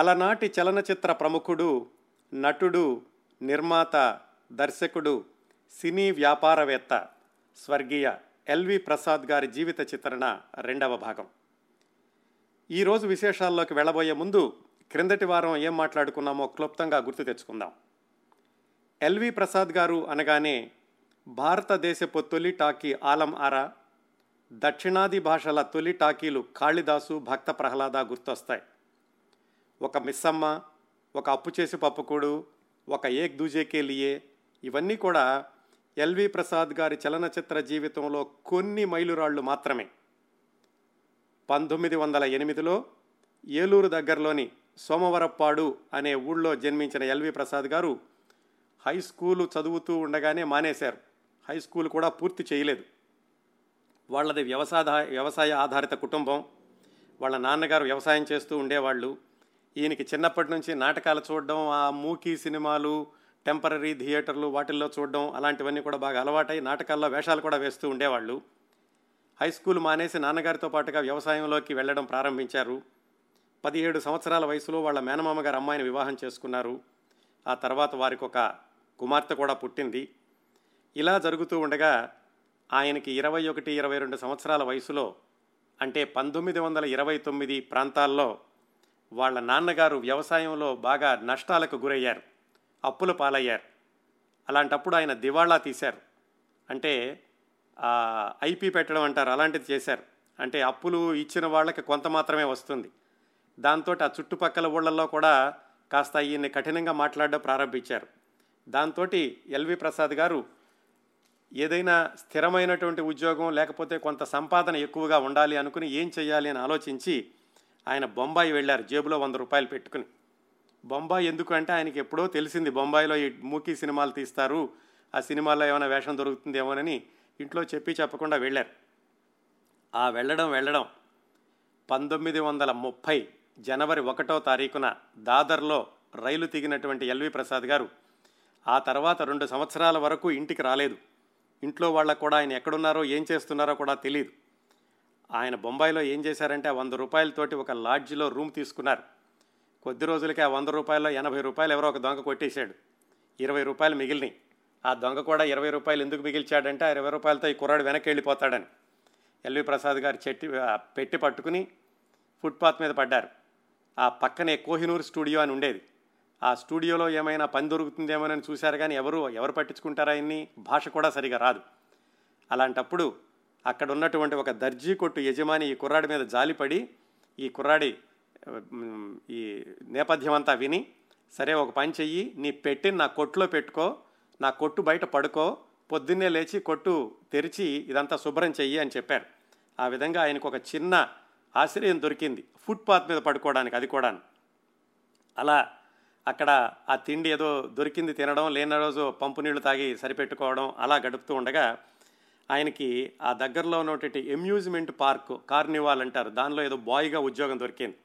అలనాటి చలనచిత్ర ప్రముఖుడు, నటుడు, నిర్మాత, దర్శకుడు, సినీ వ్యాపారవేత్త స్వర్గీయ ఎల్వి ప్రసాద్ గారి జీవిత చిత్రణ రెండవ భాగం. ఈరోజు విశేషాల్లోకి వెళ్ళబోయే ముందు క్రిందటి వారం ఏం మాట్లాడుకున్నామో క్లుప్తంగా గుర్తు తెచ్చుకుందాం. ఎల్వి ప్రసాద్ గారు అనగానే భారతదేశపు తొలి టాకీ ఆలం ఆరా, దక్షిణాది భాషల తొలి టాకీలు కాళిదాసు, భక్త ప్రహ్లాద గుర్తొస్తాయి. ఒక మిస్సమ్మ, ఒక అప్పు చేసి పప్పుకూడు, ఒక ఏక్ దూజేకే లియే ఇవన్నీ కూడా ఎల్వి ప్రసాద్ గారి చలనచిత్ర జీవితంలో కొన్ని మైలురాళ్లు మాత్రమే. 1908లో ఏలూరు దగ్గరలోని సోమవరప్పాడు అనే ఊళ్ళో జన్మించిన ఎల్వి ప్రసాద్ గారు హై స్కూలు చదువుతూ ఉండగానే మానేశారు. హై స్కూల్ కూడా పూర్తి చేయలేదు. వాళ్ళది వ్యవసాయ ఆధారిత కుటుంబం. వాళ్ళ నాన్నగారు వ్యవసాయం చేస్తూ ఉండేవాళ్ళు. ఈయనకి చిన్నప్పటి నుంచి నాటకాలు చూడడం, ఆ మూకీ సినిమాలు, టెంపరరీ థియేటర్లు వాటిల్లో చూడడం అలాంటివన్నీ కూడా బాగా అలవాటై నాటకాల్లో వేషాలు కూడా వేస్తూ ఉండేవాళ్ళు. హై స్కూల్ మానేసి నాన్నగారితో పాటుగా వ్యవసాయంలోకి వెళ్ళడం ప్రారంభించారు. 17 సంవత్సరాల వయసులో వాళ్ళ మేనమామ గారు అమ్మాయిని వివాహం చేసుకున్నారు. ఆ తర్వాత వారికి ఒక కుమార్తె కూడా పుట్టింది. ఇలా జరుగుతూ ఉండగా ఆయనకి 21-22 సంవత్సరాల వయసులో, అంటే 1929 ప్రాంతాల్లో వాళ్ళ నాన్నగారు వ్యవసాయంలో బాగా నష్టాలకు గురయ్యారు, అప్పుల పాలయ్యారు. అలాంటప్పుడు ఆయన దివాళా తీశారు. అంటే ఐపీ పెట్టడం అంటారు, అలాంటిది చేశారు. అంటే అప్పులు ఇచ్చిన వాళ్ళకి కొంత మాత్రమే వస్తుంది. దాంతో ఆ చుట్టుపక్కల ఊళ్ళల్లో కూడా కాస్త ఈయన్ని కఠినంగా మాట్లాడడం ప్రారంభించారు. దాంతో ఎల్వి ప్రసాద్ గారు ఏదైనా స్థిరమైనటువంటి ఉద్యోగం లేకపోతే కొంత సంపాదన ఎక్కువగా ఉండాలి అనుకుని ఏం చేయాలి అని ఆలోచించి ఆయన బొంబాయి వెళ్ళారు, జేబులో 100 రూపాయలు పెట్టుకుని. బొంబాయి ఎందుకంటే ఆయనకి ఎప్పుడో తెలిసింది బొంబాయిలో ఈ మూకీ సినిమాలు తీస్తారు, ఆ సినిమాల్లో ఏమైనా వేషం దొరుకుతుందేమోనని ఇంట్లో చెప్పి చెప్పకుండా వెళ్ళారు. ఆ వెళ్ళడం 1930 జనవరి 1వ తారీఖున దాదర్లో రైలు దిగినటువంటి ఎల్వి ప్రసాద్ గారు ఆ తర్వాత 2 సంవత్సరాల వరకు ఇంటికి రాలేదు. ఇంట్లో వాళ్ళకు కూడా ఆయన ఎక్కడున్నారో ఏం చేస్తున్నారో కూడా తెలియదు. ఆయన బొంబాయిలో ఏం చేశారంటే 100 రూపాయలతోటి ఒక లాడ్జిలో రూమ్ తీసుకున్నారు. కొద్ది రోజులకి ఆ 100 రూపాయల్లో 80 రూపాయలు ఎవరో ఒక దొంగ కొట్టేశాడు. 20 రూపాయలు మిగిలినాయి. ఆ దొంగ కూడా 20 రూపాయలు ఎందుకు మిగిల్చాడంటే ఆ 20 రూపాయలతో ఈ కుర్రాడు వెనక్కి వెళ్ళిపోతాడని ఎల్వి ప్రసాద్ గారు పెట్టి పట్టుకుని ఫుట్పాత్ మీద పడ్డారు. ఆ పక్కనే కోహినూర్ స్టూడియో అని ఉండేది. ఆ స్టూడియోలో ఏమైనా పని దొరుకుతుందేమోనని చూశారు, కానీ ఎవరు పట్టించుకుంటారా, ఆయన్ని భాష కూడా సరిగా రాదు. అలాంటప్పుడు అక్కడ ఉన్నటువంటి ఒక దర్జీ కొట్టు యజమాని ఈ కుర్రాడి మీద జాలిపడి ఈ కుర్రాడి ఈ నేపథ్యం అంతా విని, సరే ఒక పని చెయ్యి, నీ పెట్టి నా కొట్టులో పెట్టుకో, నా కొట్టు బయట పడుకో, పొద్దున్నే లేచి కొట్టు తెరిచి ఇదంతా శుభ్రం చెయ్యి అని చెప్పారు. ఆ విధంగా ఆయనకు ఒక చిన్న ఆశ్రయం దొరికింది, ఫుట్పాత్ మీద పడుకోవడానికి. అది కూడాను అలా అక్కడ ఆ తిండి ఏదో దొరికింది తినడం, లేని రోజు పంపు నీళ్లు తాగి సరిపెట్టుకోవడం అలా గడుపుతూ ఉండగా ఆయనకి ఆ దగ్గరలో ఉన్నటువంటి అమ్యూజ్మెంట్ పార్క్, కార్నివాల్ అంటారు, దానిలో ఏదో బాయ్గా ఉద్యోగం దొరికింది.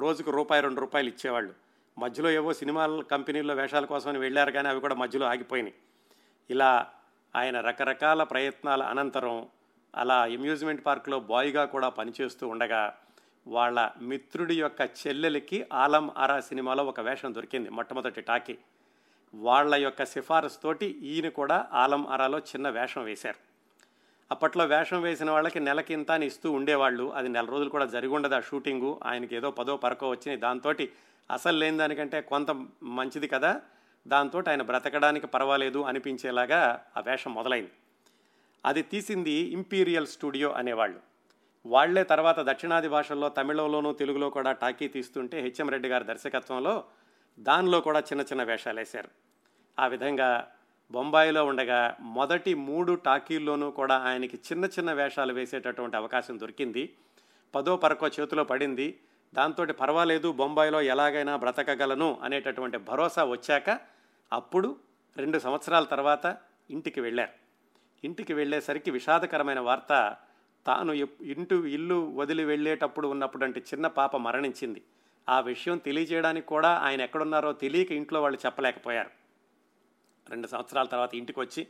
రోజుకు 1-2 రూపాయలు ఇచ్చేవాళ్ళు. మధ్యలో ఏవో సినిమాల కంపెనీల్లో వేషాల కోసం వెళ్ళారు, కానీ అవి కూడా మధ్యలో ఆగిపోయినాయి. ఇలా ఆయన రకరకాల ప్రయత్నాల అనంతరం అలా అమ్యూజ్మెంట్ పార్క్లో బాయ్గా కూడా పనిచేస్తూ ఉండగా వాళ్ళ మిత్రుడి యొక్క చెల్లెలికి ఆలం ఆరా సినిమాలో ఒక వేషం దొరికింది, మొట్టమొదటి టాకీ. వాళ్ళ యొక్క సిఫారసుతోటి ఈయన కూడా ఆలం ఆరాలో చిన్న వేషం వేశారు. అప్పట్లో వేషం వేసిన వాళ్ళకి నెలకి ఇంత అని ఇస్తూ ఉండేవాళ్ళు. అది 4 రోజులు కూడా జరిగి ఉండదు ఆ షూటింగు. ఆయనకి ఏదో 10వ పరకో వచ్చింది. దాంతో అసలు లేని దానికంటే కొంత మంచిది కదా, దాంతో ఆయన బ్రతకడానికి పర్వాలేదు అనిపించేలాగా ఆ వేషం మొదలైంది. అది తీసింది ఇంపీరియల్ స్టూడియో అనేవాళ్ళు. వాళ్లే తర్వాత దక్షిణాది భాషల్లో తమిళంలోనూ తెలుగులో కూడా టాకీ తీస్తుంటే హెచ్ఎం రెడ్డి గారి దర్శకత్వంలో దానిలో కూడా చిన్న చిన్న వేషాలు వేశారు. ఆ విధంగా బొంబాయిలో ఉండగా మొదటి 3 టాకీల్లోనూ కూడా ఆయనకి చిన్న చిన్న వేషాలు వేసేటటువంటి అవకాశం దొరికింది. 10వ పరకో చేతిలో పడింది. దాంతో పర్వాలేదు, బొంబాయిలో ఎలాగైనా బ్రతకగలను అనేటటువంటి భరోసా వచ్చాక అప్పుడు 2 సంవత్సరాల తర్వాత ఇంటికి వెళ్ళారు. ఇంటికి వెళ్ళేసరికి విషాదకరమైన వార్త, తాను ఇల్లు వదిలి వెళ్ళేటప్పుడు ఉన్నప్పుడంటే చిన్న పాప మరణించింది. ఆ విషయం తెలియజేయడానికి కూడా ఆయన ఎక్కడున్నారో తెలియక ఇంట్లో వాళ్ళు చెప్పలేకపోయారు. 2 సంవత్సరాల తర్వాత ఇంటికి వచ్చి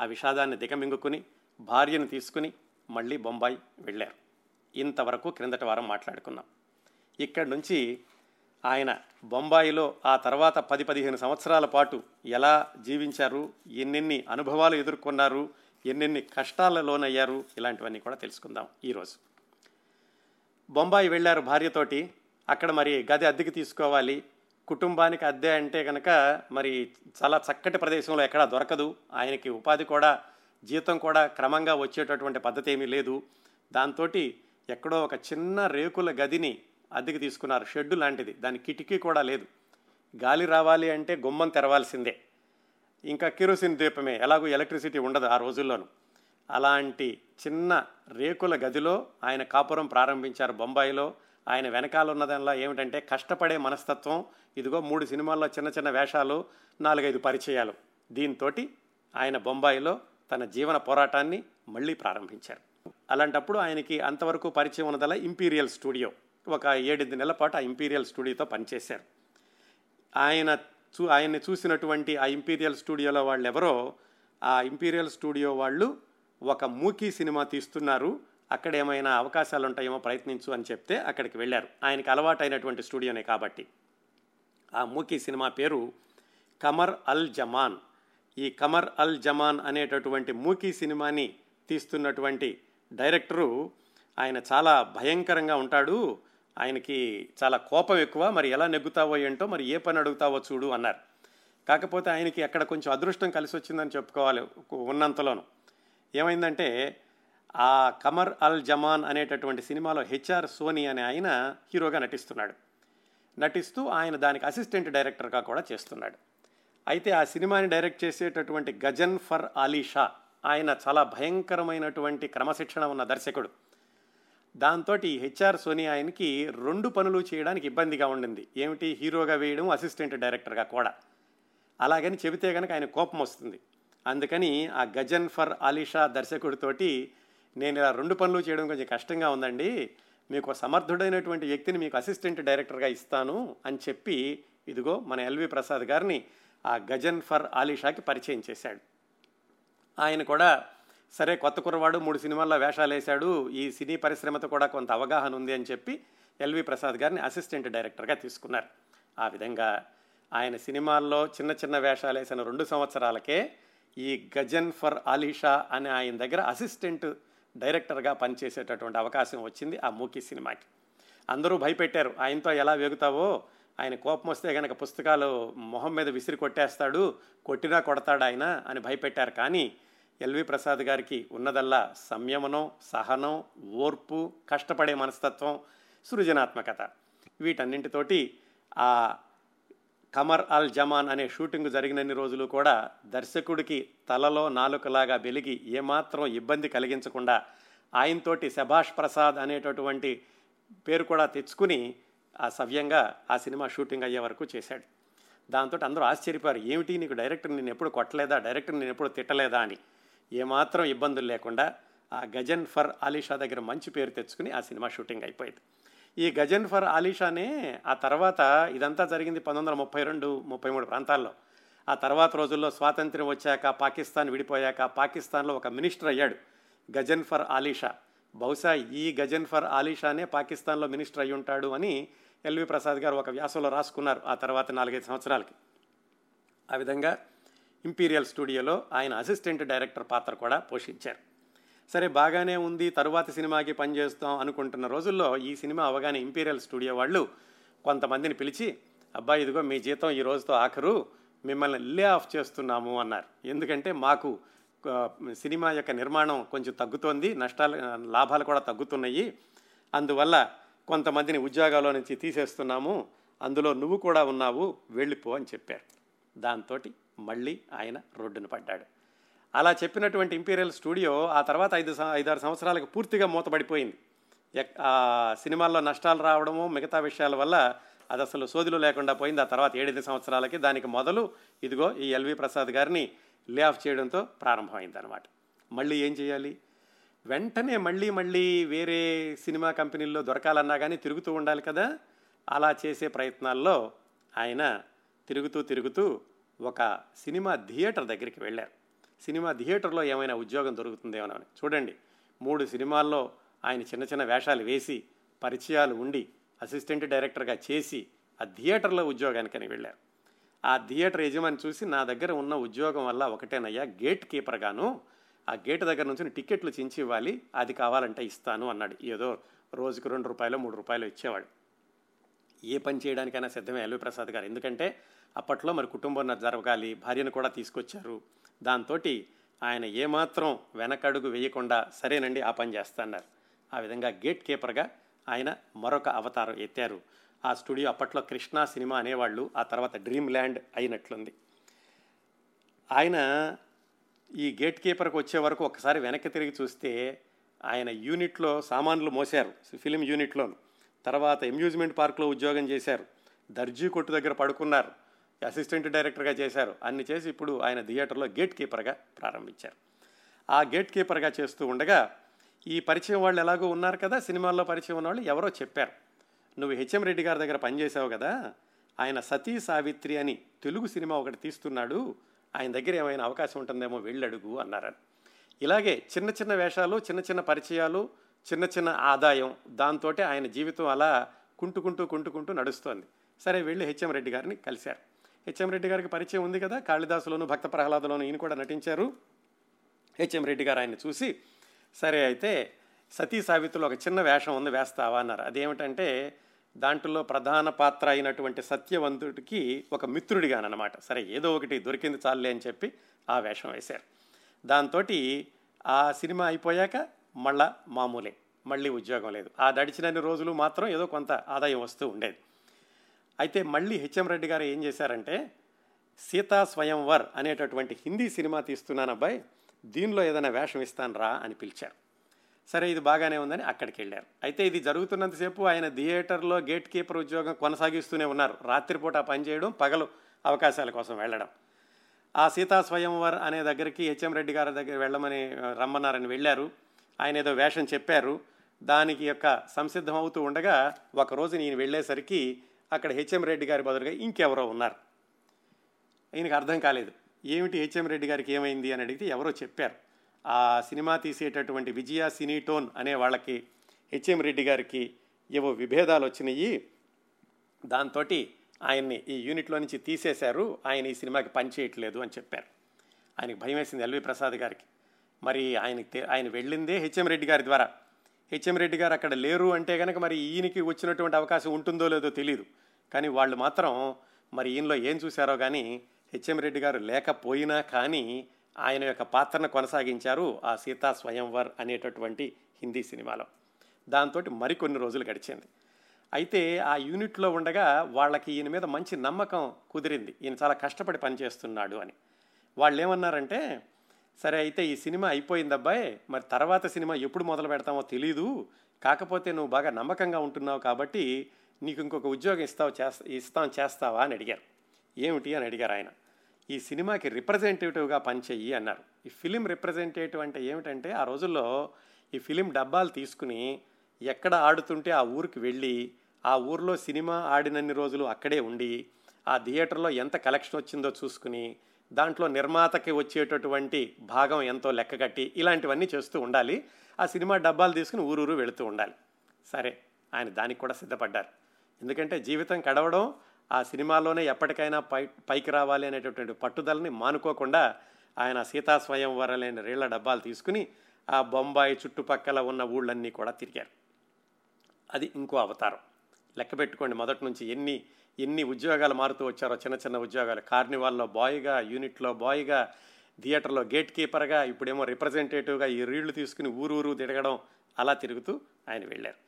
ఆ విషాదాన్ని దిగమింగుకుని భార్యను తీసుకుని మళ్ళీ బొంబాయి వెళ్ళారు. ఇంతవరకు క్రిందటి వారం మాట్లాడుకున్నాం. ఇక్కడి నుంచి ఆయన బొంబాయిలో ఆ తర్వాత 10-15 సంవత్సరాల పాటు ఎలా జీవించారు, ఎన్నెన్ని అనుభవాలు ఎదుర్కొన్నారు, ఎన్నెన్ని కష్టాల లోనయ్యారు, ఇలాంటివన్నీ కూడా తెలుసుకుందాం ఈరోజు. బొంబాయి వెళ్ళారు భార్యతోటి. అక్కడ మరి గది అద్దెకి తీసుకోవాలి. కుటుంబానికి అద్దె అంటే కనుక మరి చాలా చక్కటి ప్రదేశంలో ఎక్కడా దొరకదు. ఆయనకి ఉపాధి కూడా, జీతం కూడా క్రమంగా వచ్చేటటువంటి పద్ధతి ఏమీ లేదు. దాంతో ఎక్కడో ఒక చిన్న రేకుల గదిని అద్దెకి తీసుకున్నారు. షెడ్డు లాంటిది, దాని కిటికీ కూడా లేదు. గాలి రావాలి అంటే గుమ్మం తెరవాల్సిందే. ఇంకా కిరోసిన్ దీపమే, ఎలాగో ఎలక్ట్రిసిటీ ఉండదు ఆ రోజుల్లోనూ. అలాంటి చిన్న రేకుల గదిలో ఆయన కాపురం ప్రారంభించారు బొంబాయిలో. ఆయన వెనకాల ఉన్నదల్లా ఏమిటంటే కష్టపడే మనస్తత్వం. ఇదిగో 3 సినిమాల్లో చిన్న చిన్న వేషాలు, 4-5 పరిచయాలు. దీంతో ఆయన బొంబాయిలో తన జీవన పోరాటాన్ని మళ్ళీ ప్రారంభించారు. అలాంటప్పుడు ఆయనకి అంతవరకు పరిచయం ఉన్నదల్లా ఇంపీరియల్ స్టూడియో. ఒక 7-8 నెలల పాటు ఆ ఇంపీరియల్ స్టూడియోతో పనిచేశారు. ఆయన్ని చూసినటువంటి ఆ ఇంపీరియల్ స్టూడియోలో వాళ్ళు ఎవరో, ఆ ఇంపీరియల్ స్టూడియో వాళ్ళు ఒక మూకీ సినిమా తీస్తున్నారు, అక్కడ ఏమైనా అవకాశాలు ఉంటాయేమో ప్రయత్నించు అని చెప్తే అక్కడికి వెళ్ళారు. ఆయనకి అలవాటైనటువంటి స్టూడియోనే కాబట్టి. ఆ మూకీ సినిమా పేరు కమర్ అల్ జమాన్. ఈ కమర్ అల్ జమాన్ అనేటటువంటి మూకీ సినిమాని తీస్తున్నటువంటి డైరెక్టరు ఆయన చాలా భయంకరంగా ఉంటాడు, ఆయనకి చాలా కోపం ఎక్కువ, మరి ఎలా నెగ్గుతావో ఏంటో, మరి ఏ పని అడుగుతావో చూడు అన్నారు. కాకపోతే ఆయనకి అక్కడ కొంచెం అదృష్టం కలిసి వచ్చిందని చెప్పుకోవాలి. ఉన్నంతలోనూ ఏమైందంటే ఆ కమర్ అల్ జమాన్ అనేటటువంటి సినిమాలో హెచ్ఆర్ సోనీ అనే ఆయన హీరోగా నటిస్తూ ఆయన దానికి అసిస్టెంట్ డైరెక్టర్గా కూడా చేస్తున్నాడు. అయితే ఆ సినిమాని డైరెక్ట్ చేసేటటువంటి గజన్ఫర్ అలీ షా, ఆయన చాలా భయంకరమైనటువంటి క్రమశిక్షణ ఉన్న దర్శకుడు. దాంతో ఈ హెచ్ఆర్ సోనీ ఆయనకి 2 పనులు చేయడానికి ఇబ్బందిగా ఉండింది. ఏమిటి? హీరోగా వేయడం, అసిస్టెంట్ డైరెక్టర్గా కూడా. అలాగని చెబితే కనుక ఆయన కోపం వస్తుంది. అందుకని ఆ గజన్ఫర్ అలీ షా దర్శకుడితోటి, నేను ఇలా 2 పనులు చేయడం కొంచెం కష్టంగా ఉందండి, మీకు సమర్థుడైనటువంటి వ్యక్తిని మీకు అసిస్టెంట్ డైరెక్టర్గా ఇస్తాను అని చెప్పి ఇదిగో మన ఎల్వి ప్రసాద్ గారిని ఆ గజన్ఫర్ అలీ షాకి పరిచయం చేశాడు. ఆయన కూడా సరే, కొత్త కుర్రవాడు, 3 సినిమాల్లో వేషాలు వేశాడు, ఈ సినీ పరిశ్రమతో కూడా కొంత అవగాహన ఉంది అని చెప్పి ఎల్వి ప్రసాద్ గారిని అసిస్టెంట్ డైరెక్టర్గా తీసుకున్నారు. ఆ విధంగా ఆయన సినిమాల్లో చిన్న చిన్న వేషాలు వేసిన 2 సంవత్సరాలకే ఈ గజన్ఫర్ అలీ షా అనే ఆయన దగ్గర అసిస్టెంట్ డైరెక్టర్గా పనిచేసేటటువంటి అవకాశం వచ్చింది ఆ మూకీ సినిమాకి. అందరూ భయపెట్టారు, ఆయనతో ఎలా వేగుతావో, ఆయన కోపం వస్తే కనుక పుస్తకాలు మొహం మీద విసిరి కొట్టేస్తాడు, కొట్టినా కొడతాడు ఆయన అని భయపెట్టారు. కానీ ఎల్వి ప్రసాద్ గారికి ఉన్నదల్లా సంయమనం, సహనం, ఓర్పు, కష్టపడే మనస్తత్వం, సృజనాత్మకత. వీటన్నింటితోటి ఆ కమర్ అల్ జమాన్ అనే షూటింగ్ జరిగినన్ని రోజులు కూడా దర్శకుడికి తలలో నాలుకలాగా వెలిగి ఏమాత్రం ఇబ్బంది కలిగించకుండా ఆయనతోటి శభాష్ ప్రసాద్ అనేటటువంటి పేరు కూడా తెచ్చుకుని ఆ సవ్యంగా ఆ సినిమా షూటింగ్ అయ్యే వరకు చేశాడు. దాంతో అందరూ ఆశ్చర్యపోయారు, ఏమిటి నీకు డైరెక్టర్ నేను ఎప్పుడు కొట్టలేదా, డైరెక్టర్ నేను ఎప్పుడు తిట్టలేదా అని. ఏమాత్రం ఇబ్బందులు లేకుండా ఆ గజన్ఫర్ అలీ షా దగ్గర మంచి పేరు తెచ్చుకుని ఆ సినిమా షూటింగ్ అయిపోయింది. ఈ గజన్ఫర్ అలీ షానే ఆ తర్వాత, ఇదంతా జరిగింది 1932-33 ప్రాంతాల్లో. ఆ తర్వాత రోజుల్లో స్వాతంత్ర్యం వచ్చాక, పాకిస్తాన్ విడిపోయాక, పాకిస్తాన్లో ఒక మినిస్టర్ అయ్యాడు గజన్ఫర్ అలీ షా. బహుశా ఈ గజన్ఫర్ అలీ షానే పాకిస్తాన్లో మినిస్టర్ అయి ఉంటాడు అని ఎల్వి ప్రసాద్ గారు ఒక వ్యాసంలో రాసుకున్నారు ఆ తర్వాత 4-5 సంవత్సరాలకి. ఆ విధంగా ఇంపీరియల్ స్టూడియోలో ఆయన అసిస్టెంట్ డైరెక్టర్ పాత్ర కూడా పోషించారు. సరే, బాగానే ఉంది, తరువాత సినిమాకి పనిచేస్తాం అనుకుంటున్న రోజుల్లో ఈ సినిమా అవగానే ఇంపీరియల్ స్టూడియో వాళ్ళు కొంతమందిని పిలిచి, అబ్బాయి ఇదిగో మీ జీతం ఈ రోజుతో ఆఖరు, మిమ్మల్ని లే ఆఫ్ చేస్తున్నాము అన్నారు. ఎందుకంటే మాకు సినిమా యొక్క నిర్మాణం కొంచెం తగ్గుతోంది, నష్టాలు లాభాలు కూడా తగ్గుతున్నాయి, అందువల్ల కొంతమందిని ఉద్యోగాల్లో నుంచి తీసేస్తున్నాము, అందులో నువ్వు కూడా ఉన్నావు, వెళ్ళిపో అని చెప్పారు. దాంతో మళ్ళీ ఆయన రోడ్డున పడ్డాడు. అలా చెప్పినటువంటి ఇంపీరియల్ స్టూడియో ఆ తర్వాత 5-6 సంవత్సరాలకు పూర్తిగా మూతపడిపోయింది. సినిమాల్లో నష్టాలు రావడము, మిగతా విషయాల వల్ల అది అసలు సోదిలో లేకుండా పోయింది. ఆ తర్వాత 7-8 సంవత్సరాలకి దానికి మొదలు ఇదిగో ఈ ఎల్వి ప్రసాద్ గారిని లే ఆఫ్ చేయడంతో ప్రారంభమైంది అనమాట. మళ్ళీ ఏం చేయాలి? వెంటనే మళ్ళీ వేరే సినిమా కంపెనీల్లో దొరకాలన్నా కానీ తిరుగుతూ ఉండాలి కదా. అలా చేసే ప్రయత్నాల్లో ఆయన తిరుగుతూ ఒక సినిమా థియేటర్ దగ్గరికి వెళ్ళారు. సినిమా థియేటర్లో ఏమైనా ఉద్యోగం దొరుకుతుందేమోనని. చూడండి, 3 సినిమాల్లో ఆయన చిన్న చిన్న వేషాలు వేసి, పరిచయాలు ఉండి, అసిస్టెంట్ డైరెక్టర్గా చేసి, ఆ థియేటర్లో ఉద్యోగానికని వెళ్ళారు. ఆ థియేటర్ యజమాని చూసి, నా దగ్గర ఉన్న ఉద్యోగం వల్ల ఒకటేనయ్యా, గేట్ కీపర్గాను, ఆ గేటు దగ్గర నుంచి టికెట్లు చించి ఇవ్వాలి, అది కావాలంటే ఇస్తాను అన్నాడు. ఏదో రోజుకు ₹2 ₹3 ఇచ్చేవాడు. ఏ పని చేయడానికైనా సిద్ధమే ఎల్వి ప్రసాద్ గారు. ఎందుకంటే అప్పట్లో మరి కుటుంబం జరగాలి, భార్యను కూడా తీసుకొచ్చారు. దాంతో ఆయన ఏమాత్రం వెనకడుగు వేయకుండా సరేనండి ఆ పని చేస్తన్నారు. ఆ విధంగా గేట్ కీపర్గా ఆయన మరొక అవతారం ఎత్తారు. ఆ స్టూడియో అప్పట్లో కృష్ణా సినిమా అనేవాళ్ళు, ఆ తర్వాత డ్రీమ్ ల్యాండ్ అయినట్లుంది. ఆయన ఈ గేట్ కీపర్కి వచ్చే వరకు ఒకసారి వెనక్కి తిరిగి చూస్తే ఆయన యూనిట్లో సామాన్లు మోసారు, ఫిలిం యూనిట్లోను. తర్వాత అమ్యూజ్మెంట్ పార్క్లో ఉద్యోగం చేశారు, దర్జీ కొట్టు దగ్గర పడుకున్నారు, అసిస్టెంట్ డైరెక్టర్గా చేశారు, అన్ని చేసి ఇప్పుడు ఆయన థియేటర్లో గేట్ కీపర్గా ప్రారంభించారు. ఆ గేట్ కీపర్గా చేస్తూ ఉండగా ఈ పరిచయం వాళ్ళు ఎలాగో ఉన్నారు కదా, సినిమాల్లో పరిచయం ఉన్నవాళ్ళు ఎవరో చెప్పారు, నువ్వు హెచ్ఎం రెడ్డి గారి దగ్గర పనిచేసావు కదా, ఆయన సతీ సావిత్రి అని తెలుగు సినిమా ఒకటి తీస్తున్నాడు, ఆయన దగ్గర ఏమైనా అవకాశం ఉంటుందేమో వెళ్ళడుగు అన్నారని. ఇలాగే చిన్న చిన్న వేషాలు, చిన్న చిన్న పరిచయాలు, చిన్న చిన్న ఆదాయం, దాంతో ఆయన జీవితం అలా కుంటుకుంటూ నడుస్తోంది. సరే వెళ్ళి హెచ్ఎం రెడ్డి గారిని కలిశారు. హెచ్ఎం రెడ్డి గారికి పరిచయం ఉంది కదా, కాళిదాసులోను భక్త ప్రహ్లాదులోను ఈయన కూడా నటించారు. హెచ్ఎం రెడ్డి గారు ఆయన చూసి, సరే అయితే సతీ సావిత్రిలో ఒక చిన్న వేషం ఉంది, వేస్తావా అన్నారు. అదేమిటంటే దాంట్లో ప్రధాన పాత్ర అయినటువంటి సత్యవంతుడికి ఒక మిత్రుడిగానమాట. సరే ఏదో ఒకటి దొరికింది చాలే అని చెప్పి ఆ వేషం వేశారు. దాంతో ఆ సినిమా అయిపోయాక మళ్ళా మామూలే, మళ్ళీ ఉద్యోగం లేదు. ఆ గడిచినన్ని రోజులు మాత్రం ఏదో కొంత ఆదాయం వస్తూ ఉండేది. అయితే మళ్ళీ హెచ్ఎం రెడ్డి గారు ఏం చేశారంటే, సీతా స్వయంవర్ అనేటటువంటి హిందీ సినిమా తీస్తున్నాను అబ్బాయి, దీనిలో ఏదైనా వేషం ఇస్తాను రా అని పిలిచారు. సరే ఇది బాగానే ఉందని అక్కడికి వెళ్ళారు. అయితే ఇది జరుగుతున్నంతసేపు ఆయన థియేటర్లో గేట్ కీపర్ ఉద్యోగం కొనసాగిస్తూనే ఉన్నారు. రాత్రిపూట పనిచేయడం, పగలు అవకాశాల కోసం వెళ్ళడం. ఆ సీతా స్వయంవర్ అనే దగ్గరికి హెచ్ఎం రెడ్డి గారి దగ్గర రమ్మన్నారని వెళ్ళారు. ఆయన ఏదో వేషం చెప్పారు. దానికి యొక్క సంసిద్ధం అవుతూ ఉండగా ఒకరోజు నేను వెళ్ళేసరికి అక్కడ హెచ్ఎం రెడ్డి గారి బదులుగా ఇంకెవరో ఉన్నారు. ఈయనకు అర్థం కాలేదు, ఏమిటి హెచ్ఎం రెడ్డి గారికి ఏమైంది అని అడిగితే ఎవరో చెప్పారు, ఆ సినిమా తీసేటటువంటి విజయ సినీటోన్ అనే వాళ్ళకి హెచ్ఎం రెడ్డి గారికి ఏవో విభేదాలు వచ్చినాయి, దాంతో ఆయన్ని ఈ యూనిట్లో నుంచి తీసేశారు, ఆయన ఈ సినిమాకి పనిచేయట్లేదు అని చెప్పారు. ఆయనకి భయం వేసింది ఎల్వి ప్రసాద్ గారికి. మరి ఆయన వెళ్ళిందే హెచ్ఎం రెడ్డి గారి ద్వారా. హెచ్ఎం రెడ్డి గారు అక్కడ లేరు అంటే కనుక మరి ఈయనకి వచ్చినటువంటి అవకాశం ఉంటుందో లేదో తెలియదు. కానీ వాళ్ళు మాత్రం మరి ఈయనలో ఏం చూశారో కానీ హెచ్ఎం రెడ్డి గారు లేకపోయినా కానీ ఆయన యొక్క పాత్రను కొనసాగించారు ఆ సీతా స్వయంవర్ అనేటటువంటి హిందీ సినిమాలో. దాంతో మరికొన్ని రోజులు గడిచింది. అయితే ఆ యూనిట్లో ఉండగా వాళ్ళకి ఈయన మీద మంచి నమ్మకం కుదిరింది, ఈయన చాలా కష్టపడి పనిచేస్తున్నాడు అని. వాళ్ళు ఏమన్నారంటే, సరే అయితే ఈ సినిమా అయిపోయింది అబ్బాయి, మరి తర్వాత సినిమా ఎప్పుడు మొదలు పెడతామో తెలీదు, కాకపోతే నువ్వు బాగా నమ్మకంగా ఉంటున్నావు కాబట్టి నీకు ఇంకొక ఉద్యోగం ఇస్తావా అని అడిగారు. ఏమిటి అని అడిగారు ఆయన. ఈ సినిమాకి రిప్రజెంటేటివ్గా పనిచేయి అన్నారు. ఈ ఫిలిం రిప్రజెంటేటివ్ అంటే ఏమిటంటే, ఆ రోజుల్లో ఈ ఫిలిం డబ్బాలు తీసుకుని ఎక్కడ ఆడుతుంటే ఆ ఊరికి వెళ్ళి ఆ ఊరిలో సినిమా ఆడినన్ని రోజులు అక్కడే ఉండి ఆ థియేటర్లో ఎంత కలెక్షన్ వచ్చిందో చూసుకుని దాంట్లో నిర్మాతకి వచ్చేటటువంటి భాగం ఎంతో లెక్కగట్టి ఇలాంటివన్నీ చేస్తూ ఉండాలి. ఆ సినిమా డబ్బాలు తీసుకుని ఊరూరు వెళుతూ ఉండాలి. సరే ఆయన దానికి కూడా సిద్ధపడ్డారు. ఎందుకంటే జీవితం గడవడం, ఆ సినిమాలోనే ఎప్పటికైనా పైకి రావాలి అనేటటువంటి పట్టుదలని మానుకోకుండా ఆయన సీతా స్వయంవరం లేని రీళ్ల డబ్బాలు తీసుకుని ఆ బొంబాయి చుట్టుపక్కల ఉన్న ఊళ్ళన్నీ కూడా తిరిగారు. అది ఇంకో అవతారం. లెక్క పెట్టుకోండి మొదటి నుంచి ఎన్ని ఉద్యోగాలు మారుతూ వచ్చారో, చిన్న చిన్న ఉద్యోగాలు. కార్నివాల్లో బాయ్గా, యూనిట్లో బాయ్గా, థియేటర్లో గేట్ కీపర్గా, ఇప్పుడేమో రిప్రజెంటేటివ్గా ఈ రీళ్లు తీసుకుని ఊరూరు తిరగడం, అలా తిరుగుతూ ఆయన వెళ్ళారు.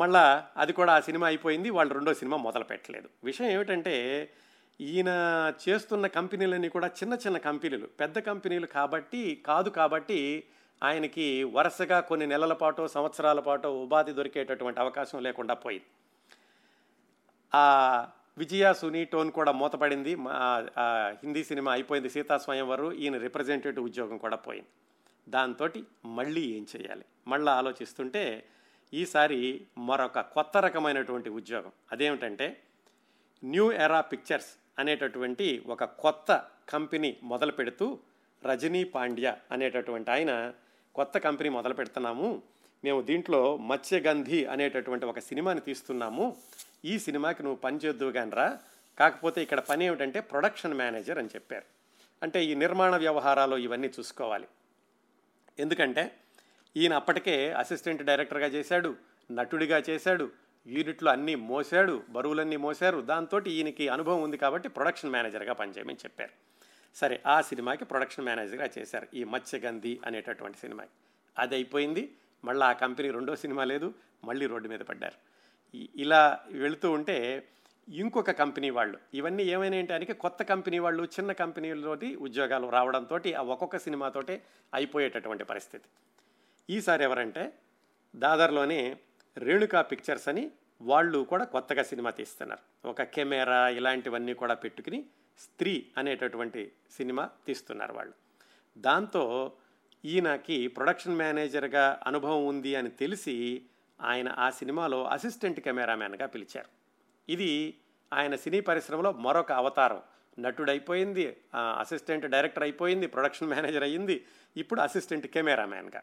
మళ్ళా అది కూడా ఆ సినిమా అయిపోయింది, వాళ్ళు రెండో సినిమా మొదలు పెట్టలేదు. విషయం ఏమిటంటే ఈయన చేస్తున్న కంపెనీలన్నీ కూడా చిన్న చిన్న కంపెనీలు, పెద్ద కంపెనీలు కాబట్టి ఆయనకి వరుసగా కొన్ని నెలల పాటు, సంవత్సరాల పాటు ఉపాధి దొరికేటటువంటి అవకాశం లేకుండా పోయింది. ఆ విజయ సునీ టోన్ కూడా మూతపడింది, హిందీ సినిమా అయిపోయింది సీతా స్వయంవరం, ఈయన రిప్రజెంటేటివ్ ఉద్యోగం కూడా పోయింది. దాంతో మళ్ళీ ఏం చేయాలి మళ్ళీ ఆలోచిస్తుంటే ఈసారి మరొక కొత్త రకమైనటువంటి ఉద్యోగం. అదేమిటంటే న్యూ ఎరా పిక్చర్స్ అనేటటువంటి ఒక కొత్త కంపెనీ మొదలు పెడుతూ రజనీ పాండ్య అనేటటువంటి ఆయన, కొత్త కంపెనీ మొదలు పెడుతున్నాము మేము, దీంట్లో మత్స్య గంధి అనేటటువంటి ఒక సినిమాని తీస్తున్నాము, ఈ సినిమాకి నువ్వు పని చేద్దువు కానరా, కాకపోతే ఇక్కడ పని ఏమిటంటే ప్రొడక్షన్ మేనేజర్ అని చెప్పారు. అంటే ఈ నిర్మాణ వ్యవహారాలు ఇవన్నీ చూసుకోవాలి. ఎందుకంటే ఈయన అప్పటికే అసిస్టెంట్ డైరెక్టర్గా చేశాడు, నటుడిగా చేశాడు, యూనిట్లు అన్నీ మోసాడు, బరువులన్నీ మోసారు. దాంతో ఈయనకి అనుభవం ఉంది కాబట్టి ప్రొడక్షన్ మేనేజర్గా పనిచేయమని చెప్పారు. సరే, ఆ సినిమాకి ప్రొడక్షన్ మేనేజర్గా చేశారు, ఈ మత్స్యగంధి అనేటటువంటి సినిమాకి. అది అయిపోయింది, మళ్ళీ ఆ కంపెనీ రెండో సినిమా లేదు, మళ్ళీ రోడ్డు మీద పడ్డారు. ఇలా వెళుతూ ఉంటే ఇంకొక కంపెనీ వాళ్ళు, ఇవన్నీ ఏమైనాయటానికి కొత్త కంపెనీ వాళ్ళు చిన్న కంపెనీలతోటి ఉద్యోగాలు రావడంతో ఆ ఒక్కొక్క సినిమాతోటే అయిపోయేటటువంటి పరిస్థితి. ఈసారి ఎవరంటే దాదర్లోనే రేణుకా పిక్చర్స్ అని వాళ్ళు కూడా కొత్తగా సినిమా తీస్తున్నారు. ఒక కెమెరా ఇలాంటివన్నీ కూడా పెట్టుకుని స్త్రీ అనేటటువంటి సినిమా తీస్తున్నారు వాళ్ళు. దాంతో ఈయనకి ప్రొడక్షన్ మేనేజర్గా అనుభవం ఉంది అని తెలిసి ఆయన ఆ సినిమాలో అసిస్టెంట్ కెమెరామ్యాన్గా పిలిచారు. ఇది ఆయన సినీ పరిశ్రమలో మరొక అవతారం. నటుడు అయిపోయింది, అసిస్టెంట్ డైరెక్టర్ అయిపోయింది, ప్రొడక్షన్ మేనేజర్ అయ్యింది, ఇప్పుడు అసిస్టెంట్ కెమెరామ్యాన్గా.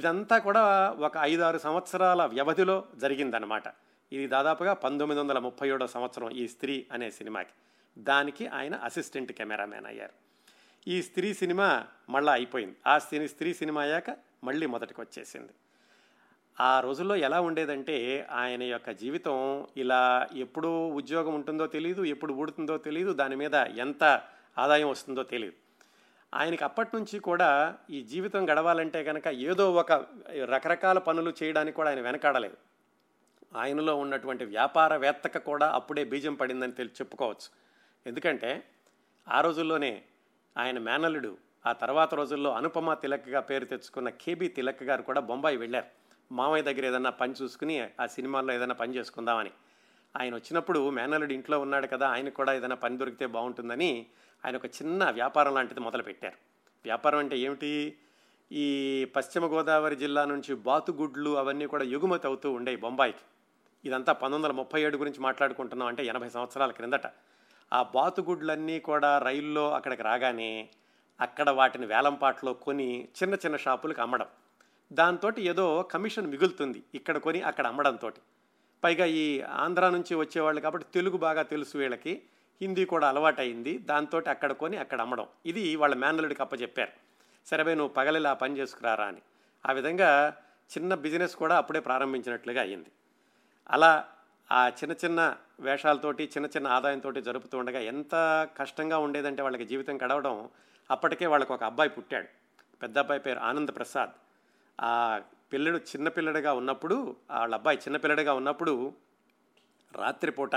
ఇదంతా కూడా ఒక 5-6 సంవత్సరాల వ్యవధిలో జరిగిందనమాట. ఇది దాదాపుగా 1937వ సంవత్సరం ఈ స్త్రీ అనే సినిమాకి. దానికి ఆయన అసిస్టెంట్ కెమెరామ్యాన్ అయ్యారు. ఈ స్త్రీ సినిమా మళ్ళీ అయిపోయింది. ఆ స్త్రీ సినిమా అయ్యాక మళ్ళీ మొదటికి వచ్చేసింది. ఆ రోజుల్లో ఎలా ఉండేదంటే ఆయన యొక్క జీవితం ఇలా ఎప్పుడు ఉద్యోగం ఉంటుందో తెలియదు, ఎప్పుడు ఊడుతుందో తెలియదు, దాని మీద ఎంత ఆదాయం వస్తుందో తెలియదు. ఆయనకి అప్పటి నుంచి కూడా ఈ జీవితం గడవాలంటే కనుక ఏదో ఒక రకరకాల పనులు చేయడానికి కూడా ఆయన వెనకాడలేదు. ఆయనలో ఉన్నటువంటి వ్యాపారవేత్తకు కూడా అప్పుడే బీజం పడిందని చెప్పుకోవచ్చు. ఎందుకంటే ఆ రోజుల్లోనే ఆయన మేనల్లుడు, ఆ తర్వాత రోజుల్లో అనుపమ తిలక్గా పేరు తెచ్చుకున్న కేబీ తిలక్ గారు కూడా బొంబాయి వెళ్ళారు, మామయ్య దగ్గర ఏదైనా పని చూసుకుని ఆ సినిమాల్లో ఏదైనా పని చేసుకుందామని. ఆయన వచ్చినప్పుడు మేనల్లుడు ఇంట్లో ఉన్నాడు కదా, ఆయన కూడా ఏదైనా పని దొరికితే బాగుంటుందని ఆయన ఒక చిన్న వ్యాపారం లాంటిది మొదలుపెట్టారు. వ్యాపారం అంటే ఏమిటి, ఈ పశ్చిమ గోదావరి జిల్లా నుంచి బాతుగుడ్లు అవన్నీ కూడా ఎగుమతి అవుతూ ఉండేవి బొంబాయికి. ఇదంతా 1937 గురించి మాట్లాడుకుంటున్నాం, అంటే 80 సంవత్సరాల క్రిందట. ఆ బాతుగుడ్లన్నీ కూడా రైల్లో అక్కడికి రాగానే అక్కడ వాటిని వేలంపాట్లో కొని చిన్న చిన్న షాపులకు అమ్మడం, దాంతో ఏదో కమిషన్ మిగులుతుంది ఇక్కడ కొని అక్కడ అమ్మడంతో. పైగా ఈ ఆంధ్ర నుంచి వచ్చేవాళ్ళు కాబట్టి తెలుగు బాగా తెలుసు వీళ్ళకి, హిందీ కూడా అలవాటైంది, దాంతో అక్కడ కొని అక్కడ అమ్మడం. ఇది వాళ్ళ మేనల్లుడికి అప్పచెప్పారు. సరే బై, నువ్వు పగలేలా పని చేసుకురారా అని. ఆ విధంగా చిన్న బిజినెస్ కూడా అప్పుడే ప్రారంభించినట్లుగా అయ్యింది. అలా ఆ చిన్న చిన్న వేషాలతోటి చిన్న చిన్న ఆదాయంతో జరుపుతూ ఉండగా ఎంత కష్టంగా ఉండేదంటే వాళ్ళకి జీవితం గడవడం. అప్పటికే వాళ్ళకు ఒక అబ్బాయి పుట్టాడు, పెద్ద అబ్బాయి పేరు ఆనంద్ ప్రసాద్. ఆ పిల్లడు చిన్నపిల్లడిగా ఉన్నప్పుడు, వాళ్ళ అబ్బాయి చిన్నపిల్లడిగా ఉన్నప్పుడు రాత్రిపూట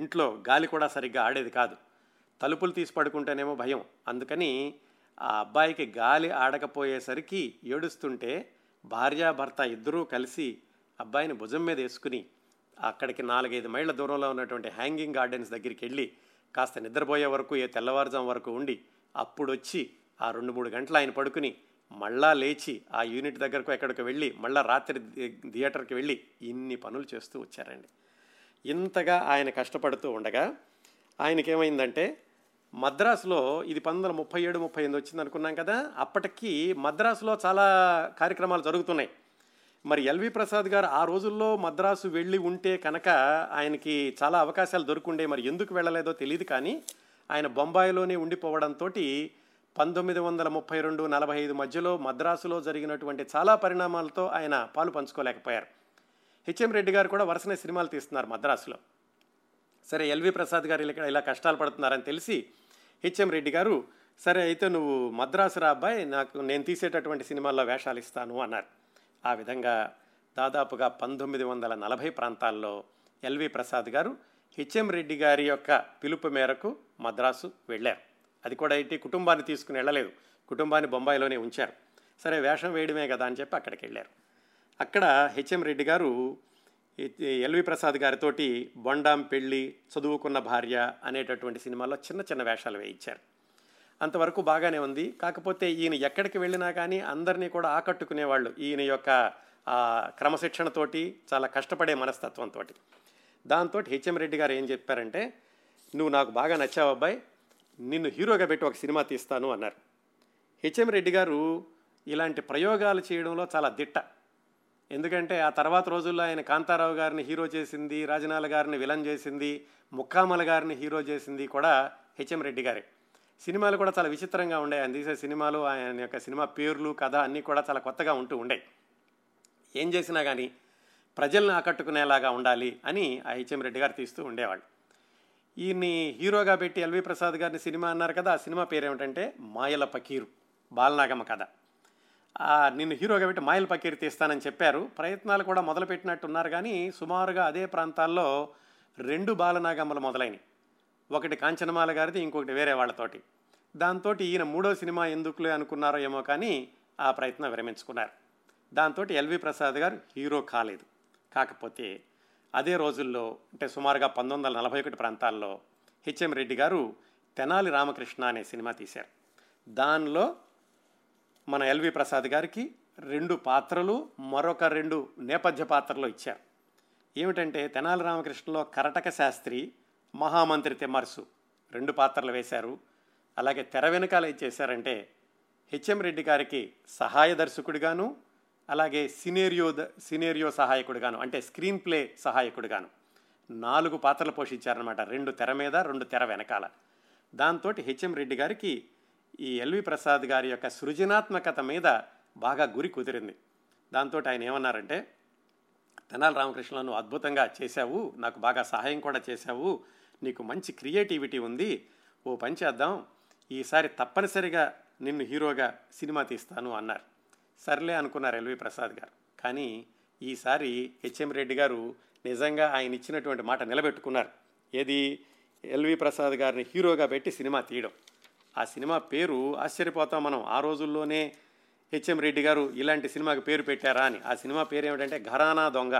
ఇంట్లో గాలి కూడా సరిగ్గా ఆడేది కాదు. తలుపులు తీసి పడుకుంటేనేమో భయం, అందుకని ఆ అబ్బాయికి గాలి ఆడకపోయేసరికి ఏడుస్తుంటే భార్యాభర్త ఇద్దరూ కలిసి అబ్బాయిని భుజం మీద వేసుకుని అక్కడికి 4-5 మైళ్ళ దూరంలో ఉన్నటువంటి హ్యాంగింగ్ గార్డెన్స్ దగ్గరికి వెళ్ళి కాస్త నిద్రపోయే వరకు, ఏ తెల్లవారుజాం వరకు ఉండి అప్పుడు వచ్చి ఆ 2-3 గంటలు ఆయన పడుకుని మళ్ళా లేచి ఆ యూనిట్ దగ్గరకు ఎక్కడికి వెళ్ళి మళ్ళీ రాత్రి థియేటర్కి వెళ్ళి ఇన్ని పనులు చేస్తూ వచ్చారండి. ఇంతగా ఆయన కష్టపడుతూ ఉండగా ఆయనకేమైందంటే మద్రాసులో, ఇది 1937-38 వచ్చింది అనుకున్నాం కదా, అప్పటికి మద్రాసులో చాలా కార్యక్రమాలు జరుగుతున్నాయి. మరి ఎల్వి ప్రసాద్ గారు ఆ రోజుల్లో మద్రాసు వెళ్ళి ఉంటే కనుక ఆయనకి చాలా అవకాశాలు దొరుకుండే. మరి ఎందుకు వెళ్ళలేదో తెలియదు, కానీ ఆయన బొంబాయిలోనే ఉండిపోవడంతో 1932-45 మధ్యలో మద్రాసులో జరిగినటువంటి చాలా పరిణామాలతో ఆయన పాలు పంచుకోలేకపోయారు. హెచ్ఎం రెడ్డి గారు కూడా వరుసనే సినిమాలు తీస్తున్నారు మద్రాసులో. సరే, ఎల్వి ప్రసాద్ గారు ఇలా కష్టాలు పడుతున్నారని తెలిసి హెచ్ఎం రెడ్డి గారు, సరే అయితే నువ్వు మద్రాసు రా అబ్బాయి, నేను తీసేటటువంటి సినిమాల్లో వేషాలు ఇస్తాను అన్నారు. ఆ విధంగా దాదాపుగా 1940 ప్రాంతాల్లో ఎల్వి ప్రసాద్ గారు హెచ్ఎం రెడ్డి గారి యొక్క పిలుపు మేరకు మద్రాసు వెళ్ళారు. అది కూడా ఏంటి, కుటుంబాన్ని తీసుకుని వెళ్ళలేదు, కుటుంబాన్ని బొంబాయిలోనే ఉంచారు. సరే వేషం వేయడమే కదా అని చెప్పి అక్కడికి వెళ్ళారు. అక్కడ హెచ్ఎం రెడ్డి గారు ఎల్వి ప్రసాద్ గారితోటి బొండాం పెళ్ళి, చదువుకున్న భార్య అనేటటువంటి సినిమాల్లో చిన్న చిన్న వేషాలు వేయించారు. అంతవరకు బాగానే ఉంది. కాకపోతే ఈయన ఎక్కడికి వెళ్ళినా కానీ అందరినీ కూడా ఆకట్టుకునేవాళ్ళు ఈయన యొక్క క్రమశిక్షణతోటి, చాలా కష్టపడే మనస్తత్వంతో. దాంతో హెచ్ఎం రెడ్డి గారు ఏం చెప్పారంటే, నువ్వు నాకు బాగా నచ్చావు అబ్బాయి, నిన్ను హీరోగా పెట్టి ఒక సినిమా తీస్తాను అన్నారు. హెచ్ఎం రెడ్డి గారు ఇలాంటి ప్రయోగాలు చేయడంలో చాలా దిట్ట. ఎందుకంటే ఆ తర్వాత రోజుల్లో ఆయన కాంతారావు గారిని హీరో చేసింది, రాజనాల గారిని విలన్ చేసింది, ముక్కామల గారిని హీరో చేసింది కూడా హెచ్ఎం రెడ్డి గారే. సినిమాలు కూడా చాలా విచిత్రంగా ఉండే, ఆయన తీసే సినిమాలు, ఆయన యొక్క సినిమా పేర్లు, కథ అన్నీ కూడా చాలా కొత్తగా ఉంటూ ఉండే. ఏం చేసినా కానీ ప్రజలను ఆకట్టుకునేలాగా ఉండాలి అని ఆ హెచ్ఎం రెడ్డి గారు తీస్తూ ఉండేవాళ్ళు. ఈయన్ని హీరోగా పెట్టి ఎల్వి ప్రసాద్ గారిని సినిమా అన్నారు కదా, ఆ సినిమా పేరేమిటంటే మాయల పకీరు, బాలనాగమ్మ కథ. నిన్ను హీరోగా పెట్టి మాయల పకీరు తీస్తానని చెప్పారు. ప్రయత్నాలు కూడా మొదలుపెట్టినట్టున్నారు కానీ సుమారుగా అదే ప్రాంతాల్లో 2 బాలనాగమ్మలు మొదలైనవి, ఒకటి కాంచనమాల గారిది, ఇంకొకటి వేరే వాళ్ళతోటి. దాంతో ఈయన మూడో సినిమా ఎందుకులే అనుకున్నారో ఏమో కానీ ఆ ప్రయత్నం విరమించుకున్నారు. దాంతో ఎల్వి ప్రసాద్ గారు హీరో కాలేదు. కాకపోతే అదే రోజుల్లో, అంటే సుమారుగా 1941 ప్రాంతాల్లో హెచ్ఎం రెడ్డి గారు తెనాలి రామకృష్ణ అనే సినిమా తీశారు. దానిలో మన ఎల్వి ప్రసాద్ గారికి 2 పాత్రలు, మరొక 2 నేపథ్య పాత్రలు ఇచ్చారు. ఏమిటంటే తెనాలి రామకృష్ణలో కరటక శాస్త్రి, మహామంత్రి తిమ్మర్సు 2 పాత్రలు వేశారు. అలాగే తెర వెనకాల ఇచ్చేశారంటే హెచ్ఎం రెడ్డి గారికి సహాయ దర్శకుడిగాను, అలాగే సినేరియో సహాయకుడిగాను, అంటే స్క్రీన్ ప్లే సహాయకుడిగాను 4 పాత్రలు పోషించారనమాట. 2 తెర మీద, 2 తెర వెనకాల. దాంతో హెచ్ఎం రెడ్డి గారికి ఈ ఎల్వి ప్రసాద్ గారి యొక్క సృజనాత్మకత మీద బాగా గురి కుదిరింది. దాంతో ఆయన ఏమన్నారంటే, తెనాలి రామకృష్ణలో నువ్వు అద్భుతంగా చేశావు, నాకు బాగా సహాయం కూడా చేశావు, నీకు మంచి క్రియేటివిటీ ఉంది, ఓ పని చేద్దాం, ఈసారి తప్పనిసరిగా నిన్ను హీరోగా సినిమా తీస్తాను అన్నారు. సర్లే అనుకున్నారు ఎల్వి ప్రసాద్ గారు. కానీ ఈసారి హెచ్ఎం రెడ్డి గారు నిజంగా ఆయన ఇచ్చినటువంటి మాట నిలబెట్టుకున్నారు. ఏది, ఎల్వి ప్రసాద్ గారిని హీరోగా పెట్టి సినిమా తీయడం. ఆ సినిమా పేరు ఆశ్చర్యపోతాం మనం, ఆ రోజుల్లోనే హెచ్ఎం రెడ్డి గారు ఇలాంటి సినిమాకి పేరు పెట్టారా అని. ఆ సినిమా పేరు ఏమిటంటే ఘరానా దొంగ.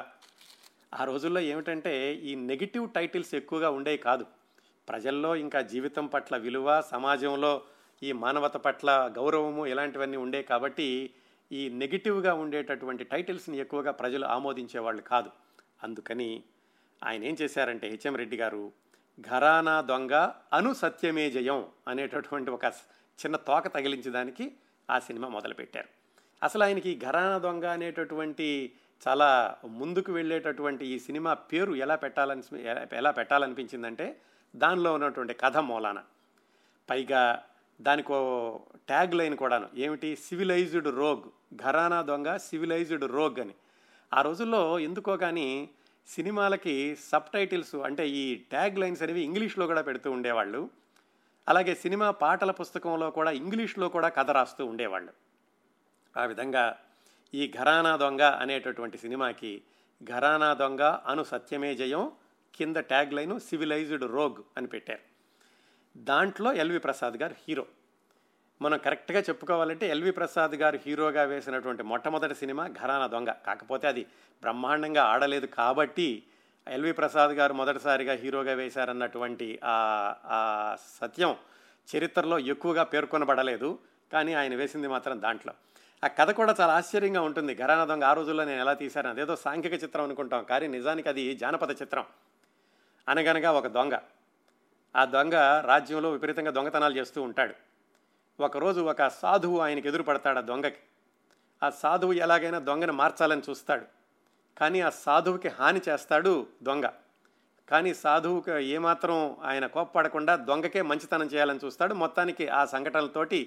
ఆ రోజుల్లో ఏమిటంటే ఈ నెగిటివ్ టైటిల్స్ ఎక్కువగా ఉండేవి కాదు. ప్రజల్లో ఇంకా జీవితం పట్ల విలువ, సమాజంలో ఈ మానవత పట్ల గౌరవము, ఇలాంటివన్నీ ఉండేవి కాబట్టి ఈ నెగిటివ్గా ఉండేటటువంటి టైటిల్స్ని ఎక్కువగా ప్రజలు ఆమోదించేవాళ్ళు కాదు. అందుకని ఆయన ఏం చేశారంటే హెచ్ఎం రెడ్డి గారు ఘరానా దొంగ అను సత్యమే జయం అనేటటువంటి ఒక చిన్న తోక తగిలించడానికి ఆ సినిమా మొదలుపెట్టారు. అసలు ఆయనకి ఘరానా దొంగ అనేటటువంటి చాలా ముందుకు వెళ్ళేటటువంటి ఈ సినిమా పేరు ఎలా పెట్టాలనిపించిందంటే దానిలో ఉన్నటువంటి కథ మూలాన, పైగా దానికో ట్యాగ్ లైన్ కూడాను, ఏమిటి, సివిలైజ్డ్ రోగ్, ఘరానా దొంగ సివిలైజ్డ్ రోగ్ అని. ఆ రోజుల్లో ఎందుకో కానీ సినిమాలకి సబ్ టైటిల్స్, అంటే ఈ ట్యాగ్ లైన్స్ అనేవి ఇంగ్లీష్లో కూడా పెడుతూ ఉండేవాళ్ళు. అలాగే సినిమా పాటల పుస్తకంలో కూడా ఇంగ్లీష్లో కూడా కథ రాస్తూ ఉండేవాళ్ళు. ఆ విధంగా ఈ ఘరానా దొంగ అనేటటువంటి సినిమాకి ఘరానా దొంగ అను సత్యమే జయం, కింద ట్యాగ్ లైను సివిలైజ్డ్ రోగ్ అని పెట్టారు. దాంట్లో ఎల్వి ప్రసాద్ గారు హీరో. మనం కరెక్ట్గా చెప్పుకోవాలంటే ఎల్వి ప్రసాద్ గారు హీరోగా వేసినటువంటి మొట్టమొదటి సినిమా ఘరానా దొంగ. కాకపోతే అది బ్రహ్మాండంగా ఆడలేదు కాబట్టి ఎల్వి ప్రసాద్ గారు మొదటిసారిగా హీరోగా వేశారన్నటువంటి ఆ సత్యం చరిత్రలో ఎక్కువగా పేర్కొనబడలేదు. కానీ ఆయన వేసింది మాత్రం దాంట్లో. ఆ కథ కూడా చాలా ఆశ్చర్యంగా ఉంటుంది. ఘరానా దొంగ ఆ రోజుల్లో నేను ఎలా తీశాను, అదేదో సాంఘిక చిత్రం అనుకుంటాం కానీ నిజానికి అది జానపద చిత్రం. అనగనగా ఒక దొంగ, ఆ దొంగ రాజ్యంలో విపరీతంగా దొంగతనాలు చేస్తూ ఉంటాడు. ఒకరోజు ఒక సాధువు ఆయనకు ఎదురుపడతాడు. ఆ దొంగకి ఆ సాధువు ఎలాగైనా దొంగను మార్చాలని చూస్తాడు. కానీ ఆ సాధువుకి హాని చేస్తాడు దొంగ. కానీ సాధువుకి ఏమాత్రం ఆయన కోప్పడకుండా దొంగకే మంచితనం చేయాలని చూస్తాడు. మొత్తానికి ఆ సంఘటనలతోటి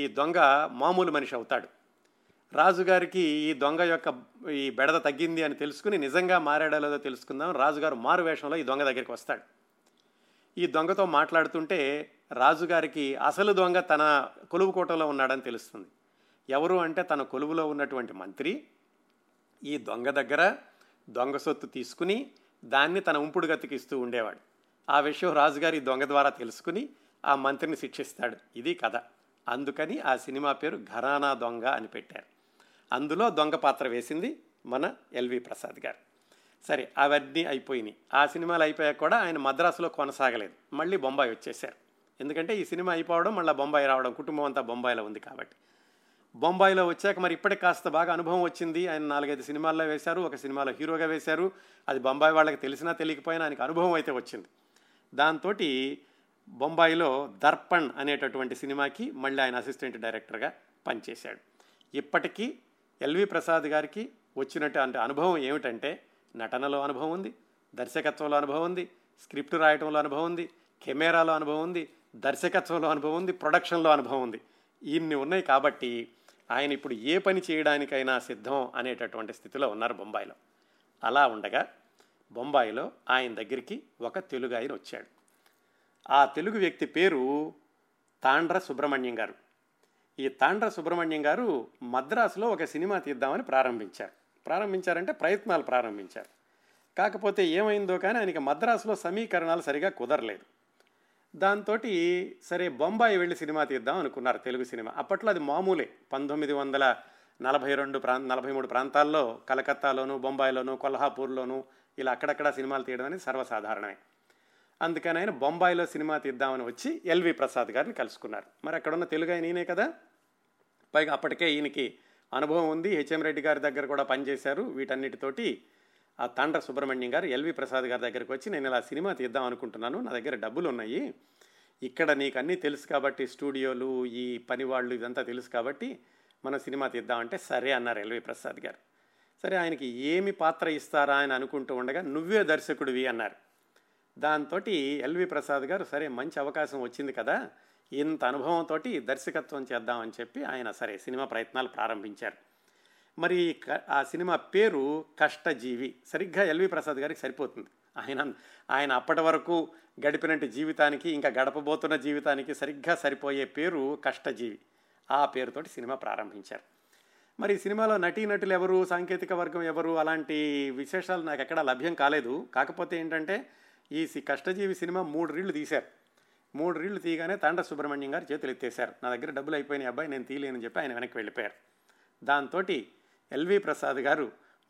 ఈ దొంగ మామూలు మనిషి అవుతాడు. రాజుగారికి ఈ దొంగ యొక్క ఈ బెడద తగ్గింది అని తెలుసుకుని నిజంగా మారాడో లేదో తెలుసుకుందాం. రాజుగారు మారు వేషంలో ఈ దొంగ దగ్గరికి వస్తాడు. ఈ దొంగతో మాట్లాడుతుంటే రాజుగారికి అసలు దొంగ తన కొలువు కోటలో ఉన్నాడని తెలుస్తుంది. ఎవరు అంటే తన కొలువులో ఉన్నటువంటి మంత్రి ఈ దొంగ దగ్గర దొంగ సొత్తు తీసుకుని దాన్ని తన ఉంపుడు గతికిస్తూ ఉండేవాడు. ఆ విషయం రాజుగారి దొంగ ద్వారా తెలుసుకుని ఆ మంత్రిని శిక్షిస్తాడు. ఇది కథ. అందుకని ఆ సినిమా పేరు ఘరానా దొంగ అని పెట్టారు. అందులో దొంగ పాత్ర వేసింది మన ఎల్వి ప్రసాద్ గారు. సరే, అవన్నీ అయిపోయినాయి. ఆ సినిమాలు అయిపోయాక కూడా ఆయన మద్రాసులో కొనసాగలేదు, మళ్ళీ బొంబాయి వచ్చేసారు. ఎందుకంటే ఈ సినిమా అయిపోవడం మళ్ళీ బొంబాయి రావడం, కుటుంబం అంతా బొంబాయిలో ఉంది కాబట్టి. బొంబాయిలో వచ్చాక మరి ఇప్పటికి కాస్త బాగా అనుభవం వచ్చింది. ఆయన 4-5 సినిమాల్లో వేశారు, ఒక సినిమాలో హీరోగా వేశారు. అది బొంబాయి వాళ్ళకి తెలిసినా తెలియకపోయినా ఆయనకు అనుభవం అయితే వచ్చింది. దాంతో బొంబాయిలో దర్పణ్ అనేటటువంటి సినిమాకి మళ్ళీ ఆయన అసిస్టెంట్ డైరెక్టర్గా పనిచేశాడు. ఇప్పటికీ ఎల్వి ప్రసాద్ గారికి వచ్చినటువంటి అనుభవం ఏమిటంటే, నటనలో అనుభవం ఉంది, దర్శకత్వంలో అనుభవం ఉంది, స్క్రిప్ట్ రాయటంలో అనుభవం ఉంది, కెమెరాలో అనుభవం ఉంది, దర్శకత్వంలో అనుభవం ఉంది, ప్రొడక్షన్లో అనుభవం ఉంది. ఇన్ని ఉన్నాయి కాబట్టి ఆయన ఇప్పుడు ఏ పని చేయడానికైనా సిద్ధం అనేటటువంటి స్థితిలో ఉన్నారు బొంబాయిలో. అలా ఉండగా బొంబాయిలో ఆయన దగ్గరికి ఒక తెలుగు ఆయన వచ్చాడు. ఆ తెలుగు వ్యక్తి పేరు తాండ్ర సుబ్రహ్మణ్యం గారు. ఈ తాండ్ర సుబ్రహ్మణ్యం గారు మద్రాసులో ఒక సినిమా తీద్దామని ప్రారంభించారంటే ప్రయత్నాలు ప్రారంభించారు. కాకపోతే ఏమైందో కానీ ఆయనకి మద్రాసులో సమీకరణాలు సరిగా కుదరలేదు. దాంతో సరే బొంబాయి వెళ్ళి సినిమా తీద్దాం అనుకున్నారు, తెలుగు సినిమా. అప్పట్లో అది మామూలే. 1942 43 ప్రాంతాల్లో, కలకత్తాలోను, బొంబాయిలోను, కొల్హాపూర్లోను ఇలా అక్కడక్కడ సినిమాలు తీయడం అనేది సర్వసాధారణమే. అందుకని ఆయన బొంబాయిలో సినిమా తీద్దామని వచ్చి ఎల్వి ప్రసాద్ గారిని కలుసుకున్నారు. మరి అక్కడున్న తెలుగు ఆయన ఈయనే కదా, పైగా అప్పటికే ఈయనకి అనుభవం ఉంది, హెచ్ఎం రెడ్డి గారి దగ్గర కూడా పనిచేశారు. వీటన్నిటితోటి ఆ తాండ్ర సుబ్రహ్మణ్యం గారు ఎల్వి ప్రసాద్ గారి దగ్గరికి వచ్చి, నేను ఇలా సినిమా తీద్దాం అనుకుంటున్నాను, నా దగ్గర డబ్బులు ఉన్నాయి, ఇక్కడ నీకు అన్నీ తెలుసు కాబట్టి, స్టూడియోలు, ఈ పనివాళ్ళు, ఇదంతా తెలుసు కాబట్టి మనం సినిమా తీద్దామంటే సరే అన్నారు ఎల్వి ప్రసాద్ గారు. సరే, ఆయనకి ఏమి పాత్ర ఇస్తారా అని అనుకుంటూ ఉండగా నువ్వే దర్శకుడివి అన్నారు. దాంతో ఎల్వి ప్రసాద్ గారు సరే మంచి అవకాశం వచ్చింది కదా, ఇంత అనుభవంతో దర్శకత్వం చేద్దామని చెప్పి ఆయన సరే సినిమా ప్రయత్నాలు ప్రారంభించారు. మరి ఆ సినిమా పేరు కష్టజీవి. సరిగ్గా ఎల్వి ప్రసాద్ గారికి సరిపోతుంది. ఆయన అప్పటి వరకు గడిపినట్టు జీవితానికి, ఇంకా గడపబోతున్న జీవితానికి సరిగ్గా సరిపోయే పేరు కష్టజీవి. ఆ పేరుతోటి సినిమా ప్రారంభించారు. మరి సినిమాలో నటీనటులు ఎవరు, సాంకేతిక వర్గం ఎవరు, అలాంటి విశేషాలు నాకు ఎక్కడా లభ్యం కాలేదు. కాకపోతే ఏంటంటే ఈ కష్టజీవి సినిమా 3 రీళ్లు తీశారు. 3 రీళ్లు తీయగానే తాండ్ర సుబ్రహ్మణ్యం గారు చేతులు ఎత్తేశారు. నా దగ్గర డబ్బులు అయిపోయినాయి అబ్బాయి, నేను తీయలేనని చెప్పి ఆయన వెనక్కి వెళ్ళిపోయారు. దాంతో ఎల్వి ప్రసాద్ గారు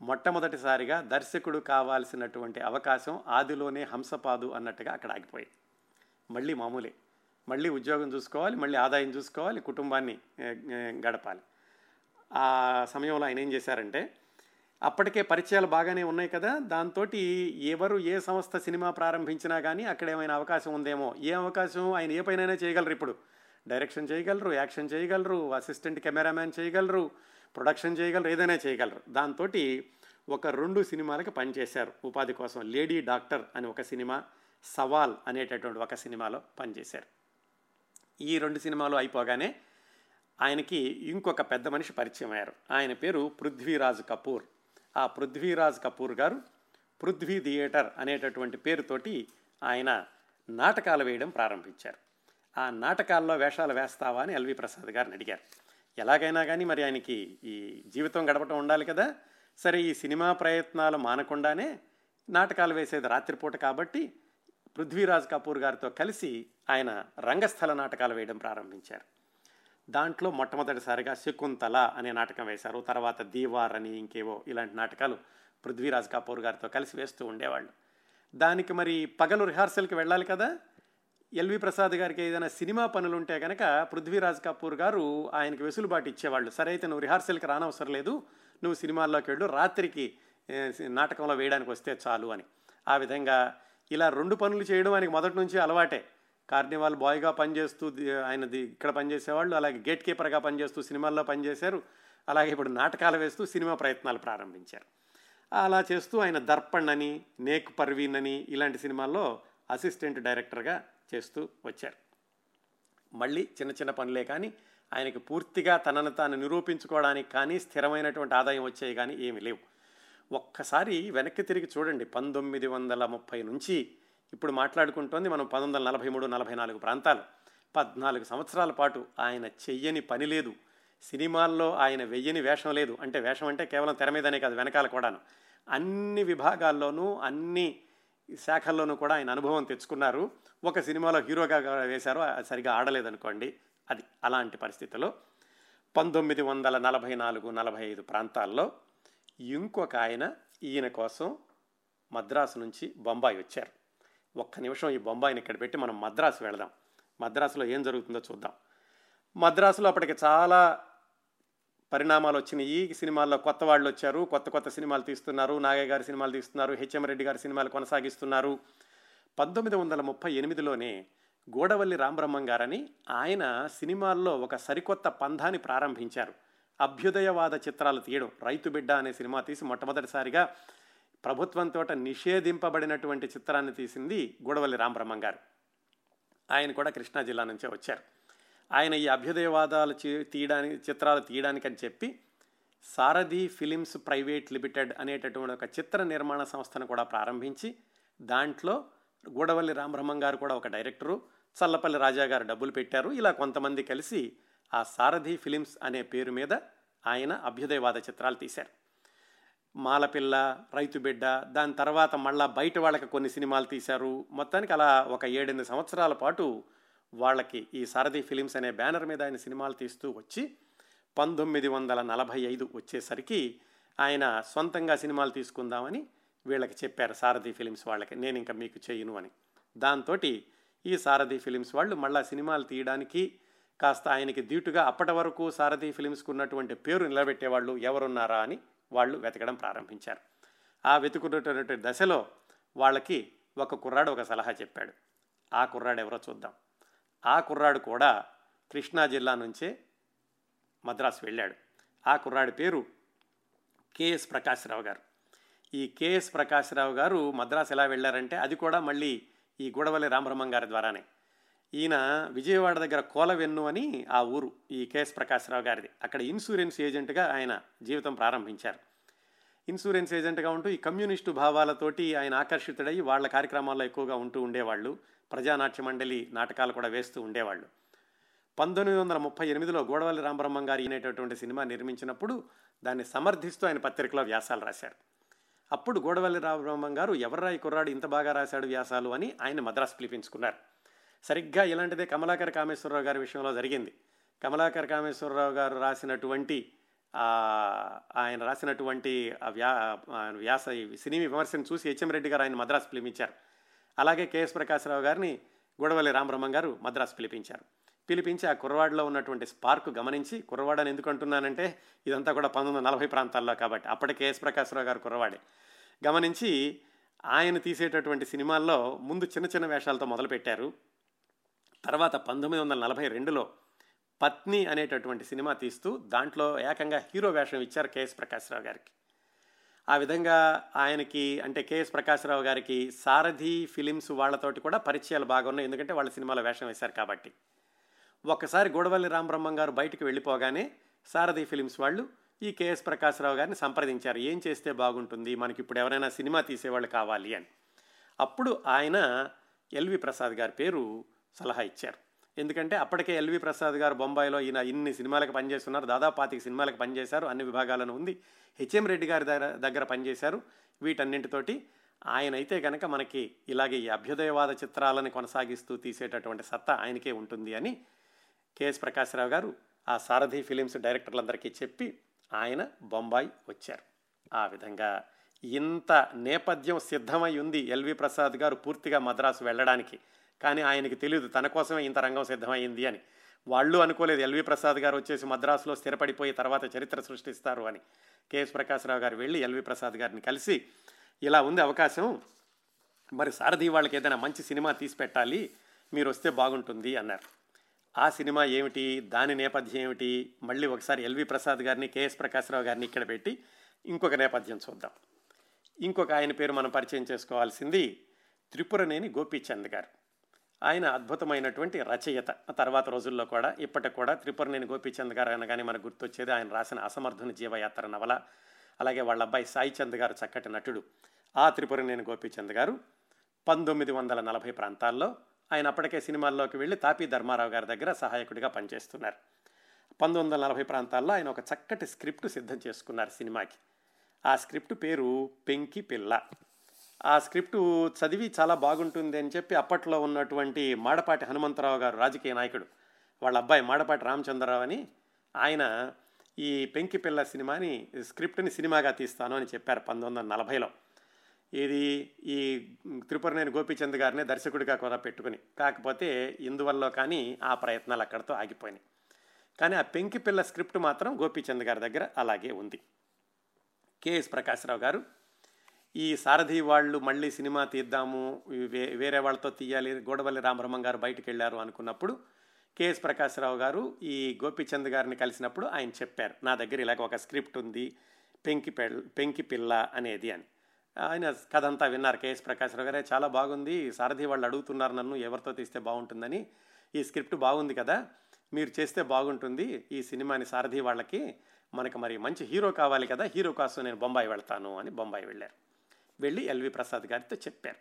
మొట్టమొదటిసారిగా దర్శకుడు కావాల్సినటువంటి అవకాశం ఆదిలోనే హంసపాదు అన్నట్టుగా అక్కడ ఆగిపోయింది. మళ్ళీ మామూలే, మళ్ళీ ఉద్యోగం చూసుకోవాలి, మళ్ళీ ఆదాయం చూసుకోవాలి, కుటుంబాన్ని గడపాలి. ఆ సమయంలో ఆయన ఏం చేశారంటే, అప్పటికే పరిచయాలు బాగానే ఉన్నాయి కదా, దాంతో ఎవరు ఏ సంస్థ సినిమా ప్రారంభించినా కానీ అక్కడ ఏమైనా అవకాశం ఉందేమో. ఏ అవకాశం? ఆయన ఏ పైనైనా చేయగలరు. ఇప్పుడు డైరెక్షన్ చేయగలరు, యాక్షన్ చేయగలరు, అసిస్టెంట్ కెమెరామ్యాన్ చేయగలరు, ప్రొడక్షన్ చేయగలరు, ఏదైనా చేయగలరు. దాంతో 2 సినిమాలకు పనిచేశారు ఉపాధి కోసం. లేడీ డాక్టర్ అని ఒక సినిమా, సవాల్ అనేటటువంటి ఒక సినిమాలో పనిచేశారు. ఈ 2 సినిమాలు అయిపోగానే ఆయనకి ఇంకొక పెద్ద మనిషి పరిచయం అయ్యారు. ఆయన పేరు పృథ్వీరాజ్ కపూర్. ఆ పృథ్వీరాజ్ కపూర్ గారు పృథ్వీ థియేటర్ అనేటటువంటి పేరుతోటి ఆయన నాటకాలు వేయడం ప్రారంభించారు. ఆ నాటకాల్లో వేషాలు వేస్తావా అని ఎల్వి ప్రసాద్ గారిని అడిగారు. ఎలాగైనా కానీ మరి ఆయనకి ఈ జీవితం గడపటం ఉండాలి కదా, సరే ఈ సినిమా ప్రయత్నాలు మానకుండానే నాటకాలు వేసేది రాత్రిపూట కాబట్టి పృథ్వీరాజ్ కపూర్ గారితో కలిసి ఆయన రంగస్థల నాటకాలు వేయడం ప్రారంభించారు. దాంట్లో మొట్టమొదటిసారిగా శకుంతల అనే నాటకం వేశారు. తర్వాత దీవార్ అని ఇంకేవో ఇలాంటి నాటకాలు పృథ్వీరాజ్ కపూర్ గారితో కలిసి వేస్తూ ఉండేవాళ్ళు. దానికి మరి పగలు రిహార్సల్కి వెళ్ళాలి కదా, ఎల్వి ప్రసాద్ గారికి ఏదైనా సినిమా పనులు ఉంటే కనుక పృథ్వీరాజ్ కపూర్ గారు ఆయనకి వెసులుబాటు ఇచ్చేవాళ్ళు. సరే అయితే నువ్వు రిహార్సల్కి రానవసరం లేదు, నువ్వు సినిమాల్లోకి వెళ్ళు, రాత్రికి నాటకంలో వేయడానికి వస్తే చాలు అని. ఆ విధంగా ఇలా 2 పనులు చేయడం ఆయనకి మొదటి నుంచి అలవాటే. కార్నివాల్ బాయ్గా పనిచేస్తూ ఆయనది ఇక్కడ పనిచేసేవాళ్ళు, అలాగే గేట్ కీపర్గా పనిచేస్తూ సినిమాల్లో పనిచేశారు, అలాగే ఇప్పుడు నాటకాలు వేస్తూ సినిమా ప్రయత్నాలు ప్రారంభించారు. అలా చేస్తూ ఆయన దర్పణ్ అని, నేక్ పర్వీన్ అని ఇలాంటి సినిమాల్లో అసిస్టెంట్ డైరెక్టర్గా చేస్తూ వచ్చారు. మళ్ళీ చిన్న చిన్న పనులే కానీ ఆయనకి పూర్తిగా తనను తాను నిరూపించుకోవడానికి కానీ స్థిరమైనటువంటి ఆదాయం వచ్చేవి కానీ ఏమి లేవు. ఒక్కసారి వెనక్కి తిరిగి చూడండి, 1930 నుంచి ఇప్పుడు మాట్లాడుకుంటోంది మనం 1943-44 ప్రాంతాలు. 14 సంవత్సరాల పాటు ఆయన చెయ్యని పని లేదు, సినిమాల్లో ఆయన వెయ్యని వేషం లేదు. అంటే వేషం అంటే కేవలం తెర మీదనే కాదు, వెనకాల కూడాను అన్ని విభాగాల్లోనూ అన్ని శాఖల్లోనూ కూడా ఆయన అనుభవం తెచ్చుకున్నారు. ఒక సినిమాలో హీరోగా వేశారు, సరిగా ఆడలేదనుకోండి. అది అలాంటి పరిస్థితుల్లో 1944-45 ప్రాంతాల్లో ఇంకొక ఆయన ఈయన కోసం మద్రాసు నుంచి బొంబాయి వచ్చారు. ఒక్క నిమిషం ఈ బొంబాయిని ఇక్కడ పెట్టి మనం మద్రాసు వెళదాం, మద్రాసులో ఏం జరుగుతుందో చూద్దాం. మద్రాసులో అప్పటికి చాలా పరిణామాలు వచ్చినాయి. సినిమాల్లో కొత్త వాళ్ళు వచ్చారు, కొత్త కొత్త సినిమాలు తీస్తున్నారు, నాగయ్య గారి సినిమాలు తీస్తున్నారు, హెచ్ఎం రెడ్డి గారి సినిమాలు కొనసాగిస్తున్నారు. 1938లోనే గోడవల్లి రామబ్రహ్మం గారని ఆయన సినిమాల్లో ఒక సరికొత్త పంధాన్ని ప్రారంభించారు. అభ్యుదయవాద చిత్రాలు తీయడం. రైతు బిడ్డ అనే సినిమా తీసి మొట్టమొదటిసారిగా ప్రభుత్వంతో నిషేధింపబడినటువంటి చిత్రాన్ని తీసింది గోడవల్లి రామబ్రహ్మం గారు. ఆయన కూడా కృష్ణా జిల్లా నుంచే వచ్చారు. ఆయన ఈ అభ్యుదయవాదాలు చిత్రాలు తీయడానికని చెప్పి సారథి ఫిలిమ్స్ ప్రైవేట్ లిమిటెడ్ అనేటటువంటి ఒక చిత్ర నిర్మాణ సంస్థను కూడా ప్రారంభించి దాంట్లో గోడవల్లి రామబ్రహ్మం గారు కూడా ఒక డైరెక్టరు, చల్లపల్లి రాజా గారు డబ్బులు పెట్టారు. ఇలా కొంతమంది కలిసి ఆ సారథి ఫిలిమ్స్ అనే పేరు మీద ఆయన అభ్యుదయవాద చిత్రాలు తీశారు. మాలపిల్ల, రైతు బిడ్డ, దాని తర్వాత మళ్ళా బయట వాళ్ళకి కొన్ని సినిమాలు తీశారు. మొత్తానికి అలా ఒక 7-8 సంవత్సరాల పాటు వాళ్ళకి ఈ సారథి ఫిలిమ్స్ అనే బ్యానర్ మీద ఆయన సినిమాలు తీస్తూ వచ్చి 1945 వచ్చేసరికి ఆయన సొంతంగా సినిమాలు తీసుకుందామని వీళ్ళకి చెప్పారు సారథి ఫిలిమ్స్ వాళ్ళకి, నేను ఇంకా మీకు చేయను అని. దాంతో ఈ సారథి ఫిలిమ్స్ వాళ్ళు మళ్ళీ సినిమాలు తీయడానికి కాస్త ఆయనకి దీటుగా అప్పటి వరకు సారథి ఫిలిమ్స్కు ఉన్నటువంటి పేరు నిలబెట్టేవాళ్ళు ఎవరున్నారా అని వాళ్ళు వెతకడం ప్రారంభించారు. ఆ వెతుకున్నటువంటి దశలో వాళ్ళకి ఒక కుర్రాడు ఒక సలహా చెప్పాడు. ఆ కుర్రాడు ఎవరో చూద్దాం. ఆ కుర్రాడు కూడా కృష్ణా జిల్లా నుంచే మద్రాసు వెళ్ళాడు. ఆ కుర్రాడి పేరు కెఎస్ ప్రకాశ్రావు గారు. ఈ కెఎస్ ప్రకాశ్రావు గారు మద్రాసు ఎలా వెళ్ళారంటే అది కూడా మళ్ళీ ఈ గోడవల్లి రామబ్రహ్మం గారి ద్వారానే. ఈయన విజయవాడ దగ్గర కోలవెన్ను అని ఆ ఊరు ఈ కెఎస్ ప్రకాశ్రావు గారిది. అక్కడ ఇన్సూరెన్స్ ఏజెంట్గా ఆయన జీవితం ప్రారంభించారు. ఇన్సూరెన్స్ ఏజెంట్గా ఉంటూ ఈ కమ్యూనిస్టు భావాలతోటి ఆయన ఆకర్షితుడై వాళ్ళ కార్యక్రమాల్లో ఎక్కువగా ఉంటూ ఉండేవాళ్ళు. ప్రజానాట్య మండలి నాటకాలు కూడా వేస్తూ ఉండేవాళ్ళు. 1938 గోడవల్లి రామబ్రహ్మం గారు అనేటటువంటి సినిమా నిర్మించినప్పుడు దాన్ని సమర్థిస్తూ ఆయన పత్రికలో వ్యాసాలు రాశారు. అప్పుడు గోడవల్లి రామబ్రహ్మం గారు ఎవర్రా ఈ కుర్రాడు ఇంత బాగా రాశాడు వ్యాసాలు అని ఆయన మద్రాసు పిలిపించుకున్నారు. సరిగ్గా ఇలాంటిదే కమలాకర్ కామేశ్వరరావు గారి విషయంలో జరిగింది. కమలాకర్ కామేశ్వరరావు గారు రాసినటువంటి వ్యాస సినీ విమర్శను చూసి హెచ్ఎం రెడ్డి గారు ఆయన మద్రాసు పిలిపించారు. అలాగే కెఎస్ ప్రకాశ్రావు గారిని గోడవల్లి రామబ్రహ్మం గారు మద్రాసు పిలిపించారు. పిలిపించి ఆ కుర్రవాడలో ఉన్నటువంటి స్పార్క్ గమనించి, కుర్రవాడని ఎందుకంటున్నానంటే ఇదంతా కూడా 1940 ప్రాంతాల్లో కాబట్టి, అప్పటి కెఎస్ ప్రకాశ్రావు గారు కుర్రవాడే, గమనించి ఆయన తీసేటటువంటి సినిమాల్లో ముందు చిన్న చిన్న వేషాలతో మొదలుపెట్టారు. తర్వాత 1942 పత్ని అనేటటువంటి సినిమా తీస్తూ దాంట్లో ఏకంగా హీరో వేషం ఇచ్చారు కెఎస్ ప్రకాశ్రావు గారికి. ఆ విధంగా ఆయనకి అంటే కెఎస్ ప్రకాశ్రావు గారికి సారథి ఫిలిమ్స్ వాళ్ళతోటి కూడా పరిచయాలు బాగున్నాయి, ఎందుకంటే వాళ్ళ సినిమాలో వేషం వేశారు కాబట్టి. ఒక్కసారి గోడవల్లి రామబ్రహ్మం గారు బయటకు వెళ్ళిపోగానే సారథి ఫిలిమ్స్ వాళ్ళు ఈ కెఎస్ ప్రకాశ్రావు గారిని సంప్రదించారు, ఏం చేస్తే బాగుంటుంది, మనకి ఇప్పుడు ఎవరైనా సినిమా తీసేవాళ్ళు కావాలి అని. అప్పుడు ఆయన ఎల్వి ప్రసాద్ గారి పేరు సలహా ఇచ్చారు. ఎందుకంటే అప్పటికే ఎల్వి ప్రసాద్ గారు బొంబాయిలో ఈయన ఇన్ని సినిమాలకు పనిచేస్తున్నారు, దాదాపు 25 సినిమాలకు పనిచేశారు, అన్ని విభాగాలను ఉంది. హెచ్ఎం రెడ్డి గారి దగ్గర పనిచేశారు. వీటన్నింటితోటి ఆయనైతే కనుక మనకి ఇలాగే ఈ అభ్యుదయవాద చిత్రాలను కొనసాగిస్తూ తీసేటటువంటి సత్తా ఆయనకే ఉంటుంది అని కెఎస్ ప్రకాశ్రావు గారు ఆ సారథి ఫిలిమ్స్ డైరెక్టర్లందరికీ చెప్పి ఆయన బొంబాయి వచ్చారు. ఆ విధంగా ఇంత నేపథ్యం సిద్ధమై ఉంది ఎల్వి ప్రసాద్ గారు పూర్తిగా మద్రాసు వెళ్ళడానికి. కానీ ఆయనకి తెలియదు తన కోసమే ఇంత రంగం సిద్ధమైంది అని. వాళ్ళు అనుకోలేదు ఎల్వి ప్రసాద్ గారు వచ్చేసి మద్రాసులో స్థిరపడిపోయి తర్వాత చరిత్ర సృష్టిస్తారు అని. కెఎస్ ప్రకాశ్రావు గారు వెళ్ళి ఎల్వి ప్రసాద్ గారిని కలిసి, ఇలా ఉంది అవకాశం, మరి సారథి వాళ్ళకి ఏదైనా మంచి సినిమా తీసి పెట్టాలి, మీరు వస్తే బాగుంటుంది అన్నారు. ఆ సినిమా ఏమిటి, దాని నేపథ్యం ఏమిటి, మళ్ళీ ఒకసారి ఎల్వి ప్రసాద్ గారిని కెఎస్ ప్రకాశ్రావు గారిని ఇక్కడ పెట్టి ఇంకొక నేపథ్యం చూద్దాం. ఇంకొక ఆయన పేరు మనం పరిచయం చేసుకోవాల్సింది త్రిపురనేని గోపిచంద్ గారు. ఆయన అద్భుతమైనటువంటి రచయిత. తర్వాత రోజుల్లో కూడా ఇప్పటికి కూడా త్రిపురనేని గోపిచంద్ గారు అనగానే మనకు గుర్తొచ్చేది ఆయన రాసిన అసమర్థుని జీవయాత్ర నవల. అలాగే వాళ్ళ అబ్బాయి సాయి చంద్ గారు చక్కటి నటుడు. ఆ త్రిపురనేని గోపిచంద్ గారు 1940 ప్రాంతాల్లో ఆయన అప్పటికే సినిమాల్లోకి వెళ్ళి తాపీ ధర్మారావు గారి దగ్గర సహాయకుడిగా పనిచేస్తున్నారు. 1940 ప్రాంతాల్లో ఆయన ఒక చక్కటి స్క్రిప్ట్ సిద్ధం చేసుకున్నారు సినిమాకి. ఆ స్క్రిప్ట్ పేరు పెంకి పిల్ల. ఆ స్క్రిప్టు చదివి చాలా బాగుంటుంది అని చెప్పి అప్పట్లో ఉన్నటువంటి మాడపాటి హనుమంతరావు గారు, రాజకీయ నాయకుడు, వాళ్ళ అబ్బాయి మాడపాటి రామచంద్రరావు అని, ఆయన ఈ పెంకి పిల్ల సినిమాని స్క్రిప్ట్ని సినిమాగా తీస్తాను అని చెప్పారు 1940. ఇది ఈ త్రిపురనేని గోపిచంద్ గారిని దర్శకుడిగా కూడా పెట్టుకుని, కాకపోతే ఇందువల్ల కానీ ఆ ప్రయత్నాలు అక్కడితో ఆగిపోయినాయి. కానీ ఆ పెంకి పిల్ల స్క్రిప్ట్ మాత్రం గోపిచంద్ గారి దగ్గర అలాగే ఉంది. కెఎస్ ప్రకాశ్రావు గారు ఈ సారథి వాళ్ళు మళ్ళీ సినిమా తీద్దాము, వేరే వాళ్ళతో తీయాలి, గోడవల్లి రామబ్రహ్మం గారు బయటకు వెళ్ళారు అనుకున్నప్పుడు కెఎస్ ప్రకాశ్రావు గారు ఈ గోపిచంద్ గారిని కలిసినప్పుడు ఆయన చెప్పారు, నా దగ్గర ఇలాగ ఒక స్క్రిప్ట్ ఉంది పెంకి పిల్ల అనేది అని. ఆయన కథ అంతా విన్నారు కెఎస్ ప్రకాశ్రావు గారే, చాలా బాగుంది, సారథి వాళ్ళు అడుగుతున్నారు నన్ను ఎవరితో తీస్తే బాగుంటుందని, ఈ స్క్రిప్ట్ బాగుంది కదా మీరు చేస్తే బాగుంటుంది ఈ సినిమాని సారథి వాళ్ళకి, మనకు మరి మంచి హీరో కావాలి కదా, హీరో కోసం నేను బొంబాయి వెళ్తాను అని బొంబాయి వెళ్ళారు. వెళ్ళి ఎల్వి ప్రసాద్ గారితో చెప్పారు,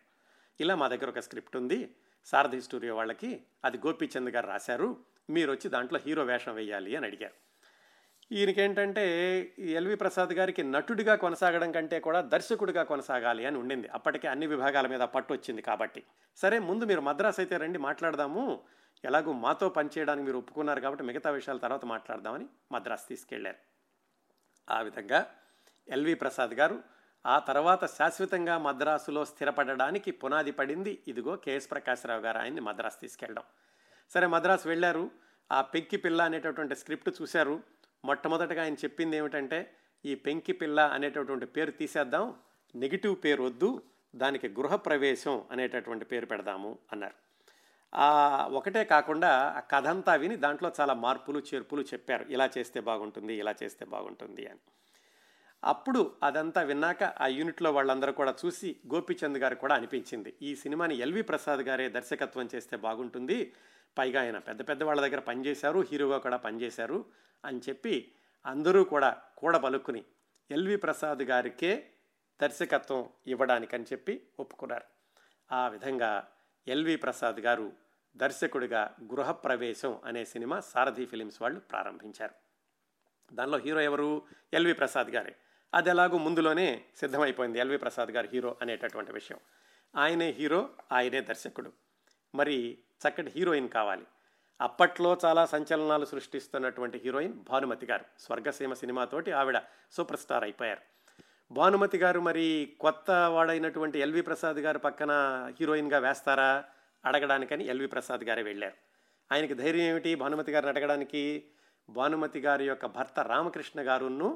ఇలా మా దగ్గర ఒక స్క్రిప్ట్ ఉంది సారథి స్టూడియో వాళ్ళకి, అది గోపిచంద్ గారు రాశారు, మీరు వచ్చి దాంట్లో హీరో వేషం వేయాలి అని అడిగారు. ఈయనకేంటంటే ఎల్వి ప్రసాద్ గారికి నటుడిగా కొనసాగడం కంటే కూడా దర్శకుడిగా కొనసాగాలి అని ఉండింది, అప్పటికే అన్ని విభాగాల మీద పట్టు వచ్చింది కాబట్టి. సరే ముందు మీరు మద్రాసు అయితే రండి మాట్లాడదాము, ఎలాగూ మాతో పనిచేయడానికి మీరు ఒప్పుకున్నారు కాబట్టి మిగతా విషయాల తర్వాత మాట్లాడదామని మద్రాసు తీసుకెళ్లారు. ఆ విధంగా ఎల్వి ప్రసాద్ గారు ఆ తర్వాత శాశ్వతంగా మద్రాసులో స్థిరపడడానికి పునాది పడింది ఇదిగో కెఎస్ ప్రకాశ్రావు గారు ఆయన్ని మద్రాసు తీసుకెళ్ళడం. సరే మద్రాసు వెళ్ళారు, ఆ పెంకి పిల్ల అనేటటువంటి స్క్రిప్ట్ చూశారు. మొట్టమొదటగా ఆయన చెప్పింది ఏమిటంటే, ఈ పెంకి పిల్ల అనేటటువంటి పేరు తీసేద్దాం, నెగిటివ్ పేరు వద్దు, దానికి గృహప్రవేశం అనేటటువంటి పేరు పెడదాము అన్నారు. ఒకటే కాకుండా ఆ కథ అంతా విని దాంట్లో చాలా మార్పులు చేర్పులు చెప్పారు, ఇలా చేస్తే బాగుంటుంది ఇలా చేస్తే బాగుంటుంది అని. అప్పుడు అదంతా విన్నాక ఆ యూనిట్లో వాళ్ళందరూ కూడా చూసి గోపిచంద్ గారు కూడా అనిపించింది, ఈ సినిమాని ఎల్వి ప్రసాద్ గారే దర్శకత్వం చేస్తే బాగుంటుంది, పైగా ఆయన పెద్ద పెద్ద వాళ్ళ దగ్గర పనిచేశారు, హీరోగా కూడా పనిచేశారు అని చెప్పి అందరూ కూడా కూడబలుక్కుని ఎల్వి ప్రసాద్ గారికే దర్శకత్వం ఇవ్వడానికని చెప్పి ఒప్పుకున్నారు. ఆ విధంగా ఎల్వి ప్రసాద్ గారు దర్శకుడిగా గృహప్రవేశం అనే సినిమా సారథి ఫిలిమ్స్ వాళ్ళు ప్రారంభించారు. దానిలో హీరో ఎవరు? ఎల్వి ప్రసాద్ గారే. అది ఎలాగూ ముందులోనే సిద్ధమైపోయింది ఎల్వి ప్రసాద్ గారు హీరో అనేటటువంటి విషయం. ఆయనే హీరో, ఆయనే దర్శకుడు. మరి చక్కటి హీరోయిన్ కావాలి. అప్పట్లో చాలా సంచలనాలు సృష్టిస్తున్నటువంటి హీరోయిన్ భానుమతి గారు. స్వర్గసీమ సినిమాతోటి ఆవిడ సూపర్ స్టార్ అయిపోయారు. భానుమతి గారు మరి కొత్త వాడైనటువంటి ఎల్వి ప్రసాద్ గారు పక్కన హీరోయిన్గా వేస్తారా అడగడానికని ఎల్వి ప్రసాద్ గారే వెళ్ళారు. ఆయనకి ధైర్యం ఏమిటి భానుమతి గారిని అడగడానికి? భానుమతి గారి యొక్క భర్త రామకృష్ణ గారును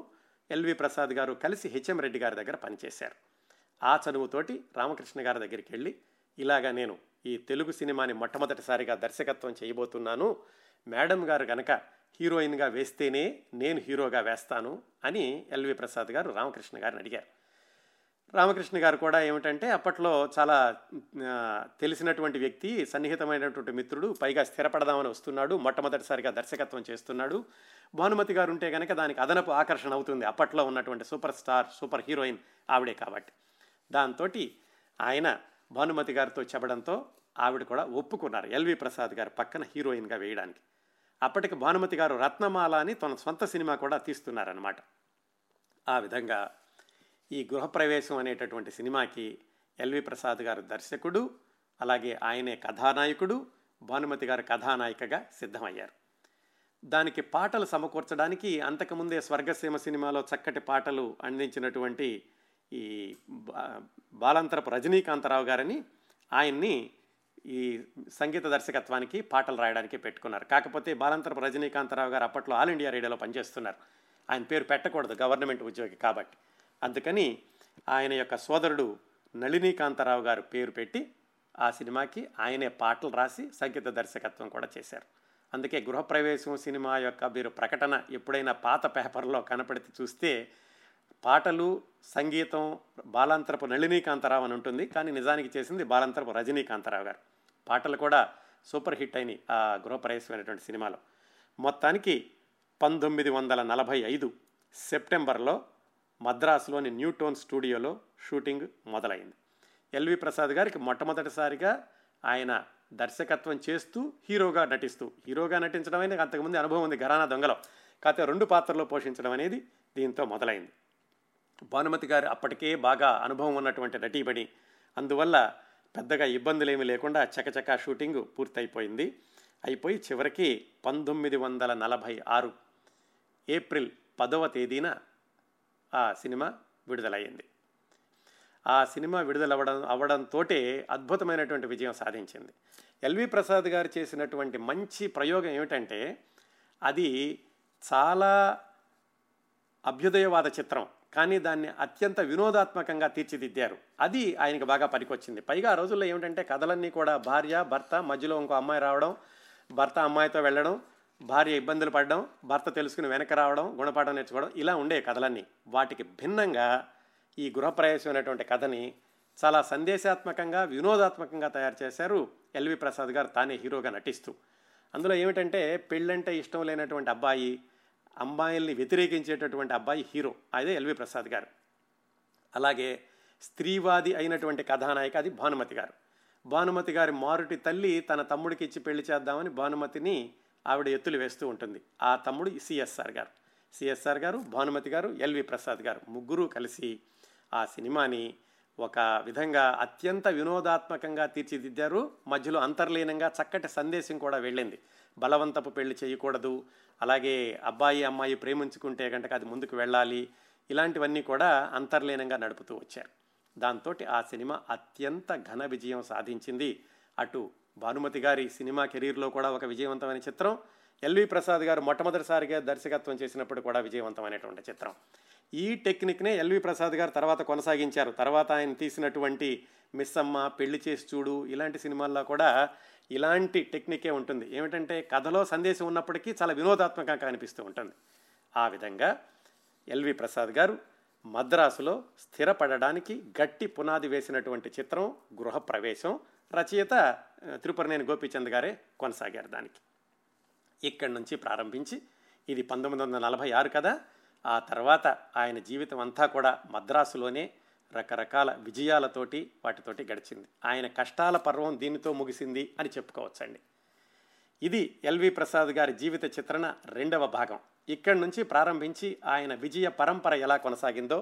ఎల్వి ప్రసాద్ గారు కలిసి హెచ్ఎం రెడ్డి గారి దగ్గర పనిచేశారు. ఆ చనువుతోటి రామకృష్ణ గారి దగ్గరికి వెళ్ళి, ఇలాగా నేను ఈ తెలుగు సినిమాని మొట్టమొదటిసారిగా దర్శకత్వం చేయబోతున్నాను, మేడం గారు కనుక హీరోయిన్గా వేస్తేనే నేను హీరోగా వేస్తాను అని ఎల్వి ప్రసాద్ గారు రామకృష్ణ గారిని అడిగారు. రామకృష్ణ గారు కూడా ఏమిటంటే అప్పట్లో చాలా తెలిసినటువంటి వ్యక్తి, సన్నిహితమైనటువంటి మిత్రుడు, పైగా స్థిరపడదామని వస్తున్నాడు, మొట్టమొదటిసారిగా దర్శకత్వం చేస్తున్నాడు, భానుమతి గారు ఉంటే కనుక దానికి అదనపు ఆకర్షణ అవుతుంది, అప్పట్లో ఉన్నటువంటి సూపర్ స్టార్ సూపర్ హీరోయిన్ ఆవిడే కాబట్టి. దాంతో ఆయన భానుమతి గారితో చెప్పడంతో ఆవిడ కూడా ఒప్పుకున్నారు ఎల్వి ప్రసాద్ గారు పక్కన హీరోయిన్గా వేయడానికి. అప్పటికి భానుమతి గారు రత్నమాల అని తన సొంత సినిమా కూడా తీస్తున్నారన్నమాట. ఆ విధంగా ఈ గృహప్రవేశం అనేటటువంటి సినిమాకి ఎల్వి ప్రసాద్ గారు దర్శకుడు, అలాగే ఆయనే కథానాయకుడు, భానుమతి గారు కథానాయికగా సిద్ధమయ్యారు. దానికి పాటలు సమకూర్చడానికి అంతకుముందే స్వర్గసీమ సినిమాలో చక్కటి పాటలు అందించినటువంటి ఈ బాలంతరపు రజనీకాంతరావు గారని ఆయన్ని ఈ సంగీత దర్శకత్వానికి పాటలు రాయడానికి పెట్టుకున్నారు. కాకపోతే బాలంతరపు రజనీకాంతరావు గారు అప్పట్లో ఆల్ ఇండియా రేడియోలో పనిచేస్తున్నారు, ఆయన పేరు పెట్టకూడదు గవర్నమెంట్ ఉద్యోగి కాబట్టి, అందుకని ఆయన యొక్క సోదరుడు నళినీకాంతరావు గారు పేరు పెట్టి ఆ సినిమాకి ఆయనే పాటలు రాసి సంగీత దర్శకత్వం కూడా చేశారు. అందుకే గృహప్రవేశం సినిమా యొక్క మీరు ప్రకటన ఎప్పుడైనా పాత పేపర్లో కనపడితే చూస్తే పాటలు సంగీతం బాలాంతరపు నళినీకాంతరావు అని ఉంటుంది, కానీ నిజానికి చేసింది బాలాంతరపు రజనీకాంతరావు గారు. పాటలు కూడా సూపర్ హిట్ అయినాయి ఆ గృహప్రవేశం అనేటువంటి సినిమాలో. మొత్తానికి 1945 సెప్టెంబర్లో మద్రాసులోని న్యూటోన్ స్టూడియోలో షూటింగ్ మొదలైంది. ఎల్వి ప్రసాద్ గారికి మొట్టమొదటిసారిగా ఆయన దర్శకత్వం చేస్తూ హీరోగా నటిస్తూ, హీరోగా నటించడం అనేది అంతకుముందు అనుభవం ఉంది ఘరానా దొంగలో, కాకపోతే 2 పాత్రల్లో పోషించడం అనేది దీంతో మొదలైంది. భానుమతి గారు అప్పటికే బాగా అనుభవం ఉన్నటువంటి నటీమణి, అందువల్ల పెద్దగా ఇబ్బందులేమీ లేకుండా చకచకా షూటింగ్ పూర్తయిపోయింది. అయిపోయి చివరికి 1946 ఏప్రిల్ 10వ తేదీన ఆ సినిమా విడుదలయ్యింది. ఆ సినిమా విడుదలవ్వడంతో అద్భుతమైనటువంటి విజయం సాధించింది. ఎల్వి ప్రసాద్ గారు చేసినటువంటి మంచి ప్రయోగం ఏమిటంటే, అది చాలా అభ్యుదయవాద చిత్రం, కానీ దాన్ని అత్యంత వినోదాత్మకంగా తీర్చిదిద్దారు. అది ఆయనకు బాగా పనికొచ్చింది. పైగా ఆ రోజుల్లో ఏమిటంటే కథలన్నీ కూడా భార్య భర్త, మధ్యలో ఇంకో అమ్మాయి రావడం, భర్త అమ్మాయితో వెళ్ళడం, భార్య ఇబ్బందులు పడడం, భర్త తెలుసుకుని వెనక రావడం, గుణపాఠం నేర్చుకోవడం, ఇలా ఉండే కథలన్నీ. వాటికి భిన్నంగా ఈ గృహప్రవేశం అనేటువంటి కథని చాలా సందేశాత్మకంగా, వినోదాత్మకంగా తయారు చేశారు ఎల్వి ప్రసాద్ గారు తానే హీరోగా నటిస్తూ. అందులో ఏమిటంటే, పెళ్ళంటే ఇష్టం లేనటువంటి అబ్బాయి, అమ్మాయిల్ని వ్యతిరేకించేటటువంటి అబ్బాయి హీరో, అదే ఎల్వి ప్రసాద్ గారు. అలాగే స్త్రీవాది అయినటువంటి కథానాయిక అది భానుమతి గారు. భానుమతి గారి మారుటి తల్లి తన తమ్ముడికి ఇచ్చి పెళ్లి చేద్దామని భానుమతిని ఆవిడ ఎత్తులు వేస్తూ ఉంటుంది. ఆ తమ్ముడు సిఎస్ఆర్ గారు. సిఎస్ఆర్ గారు, భానుమతి గారు, ఎల్వి ప్రసాద్ గారు ముగ్గురు కలిసి ఆ సినిమాని ఒక విధంగా అత్యంత వినోదాత్మకంగా తీర్చిదిద్దారు. మధ్యలో అంతర్లీనంగా చక్కటి సందేశం కూడా వెళ్ళింది. బలవంతపు పెళ్లి చేయకూడదు, అలాగే అబ్బాయి అమ్మాయి ప్రేమించుకుంటే గంటకు అది ముందుకు వెళ్ళాలి, ఇలాంటివన్నీ కూడా అంతర్లీనంగా నడుపుతూ వచ్చారు. దాంతో ఆ సినిమా అత్యంత ఘన విజయం సాధించింది. అటు భానుమతి గారి సినిమా కెరీర్లో కూడా ఒక విజయవంతమైన చిత్రం, ఎల్వి ప్రసాద్ గారు మొట్టమొదటిసారిగా దర్శకత్వం చేసినప్పుడు కూడా విజయవంతమైనటువంటి చిత్రం. ఈ టెక్నిక్నే ఎల్వి ప్రసాద్ గారు తర్వాత కొనసాగించారు. తర్వాత ఆయన తీసినటువంటి మిస్సమ్మ, పెళ్లి చేసి చూడు, ఇలాంటి సినిమాల్లో కూడా ఇలాంటి టెక్నికే ఉంటుంది. ఏమిటంటే, కథలో సందేశం ఉన్నప్పటికీ చాలా వినోదాత్మకంగా అనిపిస్తూ ఉంటుంది. ఆ విధంగా ఎల్వి ప్రసాద్ గారు మద్రాసులో స్థిరపడడానికి గట్టి పునాది వేసినటువంటి చిత్రం గృహప్రవేశం. రచయిత త్రిపురనేని గోపిచంద్ గారే కొనసాగారు దానికి. ఇక్కడి నుంచి ప్రారంభించి, ఇది 1946 కదా, ఆ తర్వాత ఆయన జీవితం అంతా కూడా మద్రాసులోనే రకరకాల విజయాలతోటి వాటితోటి గడిచింది. ఆయన కష్టాల పర్వం దీనితో ముగిసింది అని చెప్పుకోవచ్చండి. ఇది ఎల్వి ప్రసాద్ గారి జీవిత చిత్రణ రెండవ భాగం. ఇక్కడి నుంచి ప్రారంభించి ఆయన విజయ పరంపర ఎలా కొనసాగిందో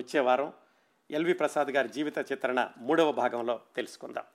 వచ్చే వారం ఎల్వి ప్రసాద్ గారి జీవిత చిత్రణ మూడవ భాగంలో తెలుసుకుందాం.